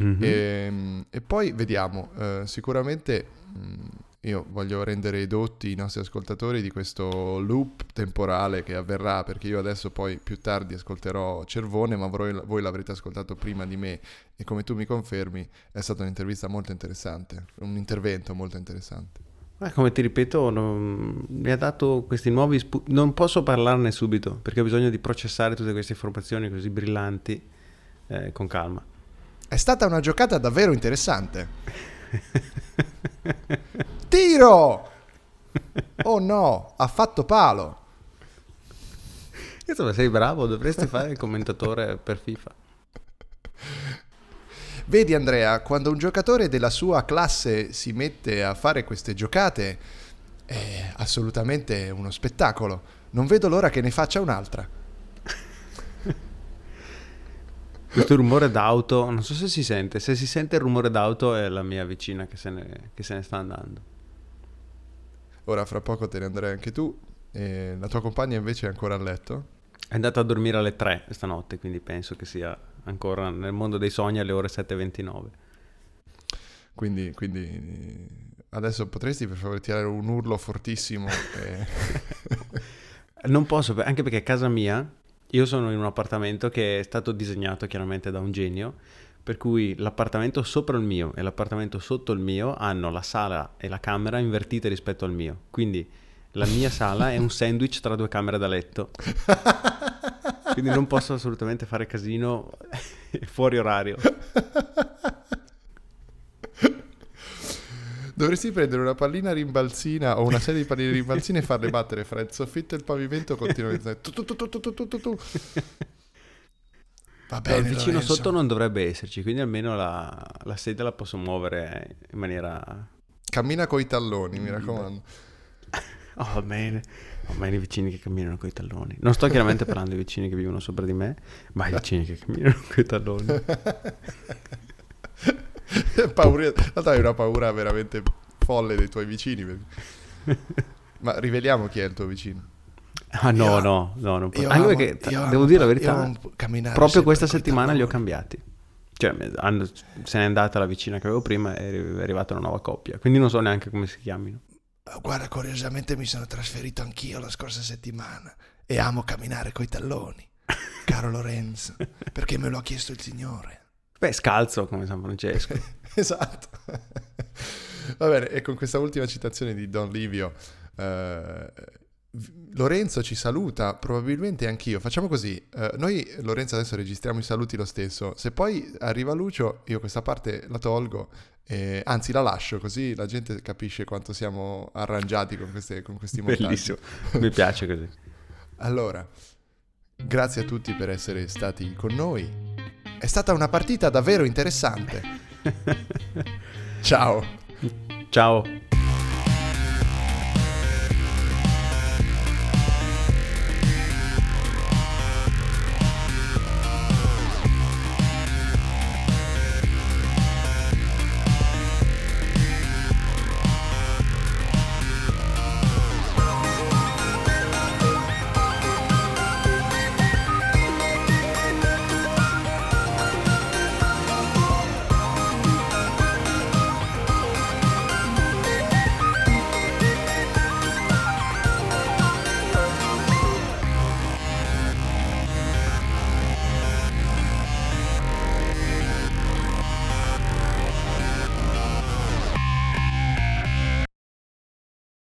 Mm-hmm. e, e poi vediamo, uh, sicuramente mh, io voglio rendere edotti i nostri ascoltatori di questo loop temporale che avverrà, perché io adesso poi più tardi ascolterò Cervone, ma voi, voi l'avrete ascoltato prima di me, e come tu mi confermi è stata un'intervista molto interessante, un intervento molto interessante. Ma come ti ripeto, non, mi ha dato questi nuovi spu- non posso parlarne subito perché ho bisogno di processare tutte queste informazioni così brillanti. Eh, con calma. È stata una giocata davvero interessante. Tiro! Oh no, ha fatto palo. Insomma, sei bravo, dovresti fare il commentatore per FIFA. Vedi Andrea, quando un giocatore della sua classe si mette a fare queste giocate è assolutamente uno spettacolo. Non vedo l'ora che ne faccia un'altra. Questo rumore d'auto, non so se si sente, se si sente il rumore d'auto è la mia vicina che se ne, che se ne sta andando. Ora fra poco te ne andrai anche tu, e la tua compagna invece è ancora a letto? È andata a dormire alle tre stanotte, quindi penso che sia ancora nel mondo dei sogni alle ore sette e ventinove. Quindi, quindi adesso potresti per favore tirare un urlo fortissimo? E... non posso, anche perché a casa mia... Io sono in un appartamento che è stato disegnato chiaramente da un genio, per cui l'appartamento sopra il mio e l'appartamento sotto il mio hanno la sala e la camera invertite rispetto al mio. Quindi la mia sala è un sandwich tra due camere da letto. Quindi non posso assolutamente fare casino fuori orario. Dovresti prendere una pallina rimbalzina o una serie di palline rimbalzine e farle battere fra il soffitto e il pavimento continuamente. Tu, tu, tu, tu, tu, tu, tu. Va bene, eh, il vicino Lorenzo. Sotto non dovrebbe esserci, quindi almeno la, la sedia la posso muovere in maniera... Cammina coi talloni, mi raccomando. Oh, bene. Oh, bene, i vicini che camminano coi talloni. Non sto chiaramente parlando dei vicini che vivono sopra di me, ma i vicini che camminano coi talloni. Paura, in realtà è una paura veramente folle dei tuoi vicini. Ma riveliamo chi è il tuo vicino. Ah no, io, no, no, non io amo, che, io devo amo, dire la verità, proprio questa settimana li ho cambiati. Cioè, hanno, se n'è andata la vicina che avevo prima e è arrivata una nuova coppia, quindi non so neanche come si chiamino. Guarda, curiosamente mi sono trasferito anch'io la scorsa settimana e amo camminare coi talloni, caro Lorenzo, perché me lo ha chiesto il Signore. Beh, scalzo come San Francesco. Esatto. Va bene, e con questa ultima citazione di Don Livio... Eh, Lorenzo ci saluta, probabilmente anch'io. Facciamo così, eh, noi Lorenzo adesso registriamo i saluti lo stesso. Se poi arriva Lucio, io questa parte la tolgo, eh, anzi la lascio, così la gente capisce quanto siamo arrangiati con, queste, con questi montaggi. Bellissimo, mi piace così. Allora, grazie a tutti per essere stati con noi. È stata una partita davvero interessante. Ciao. Ciao.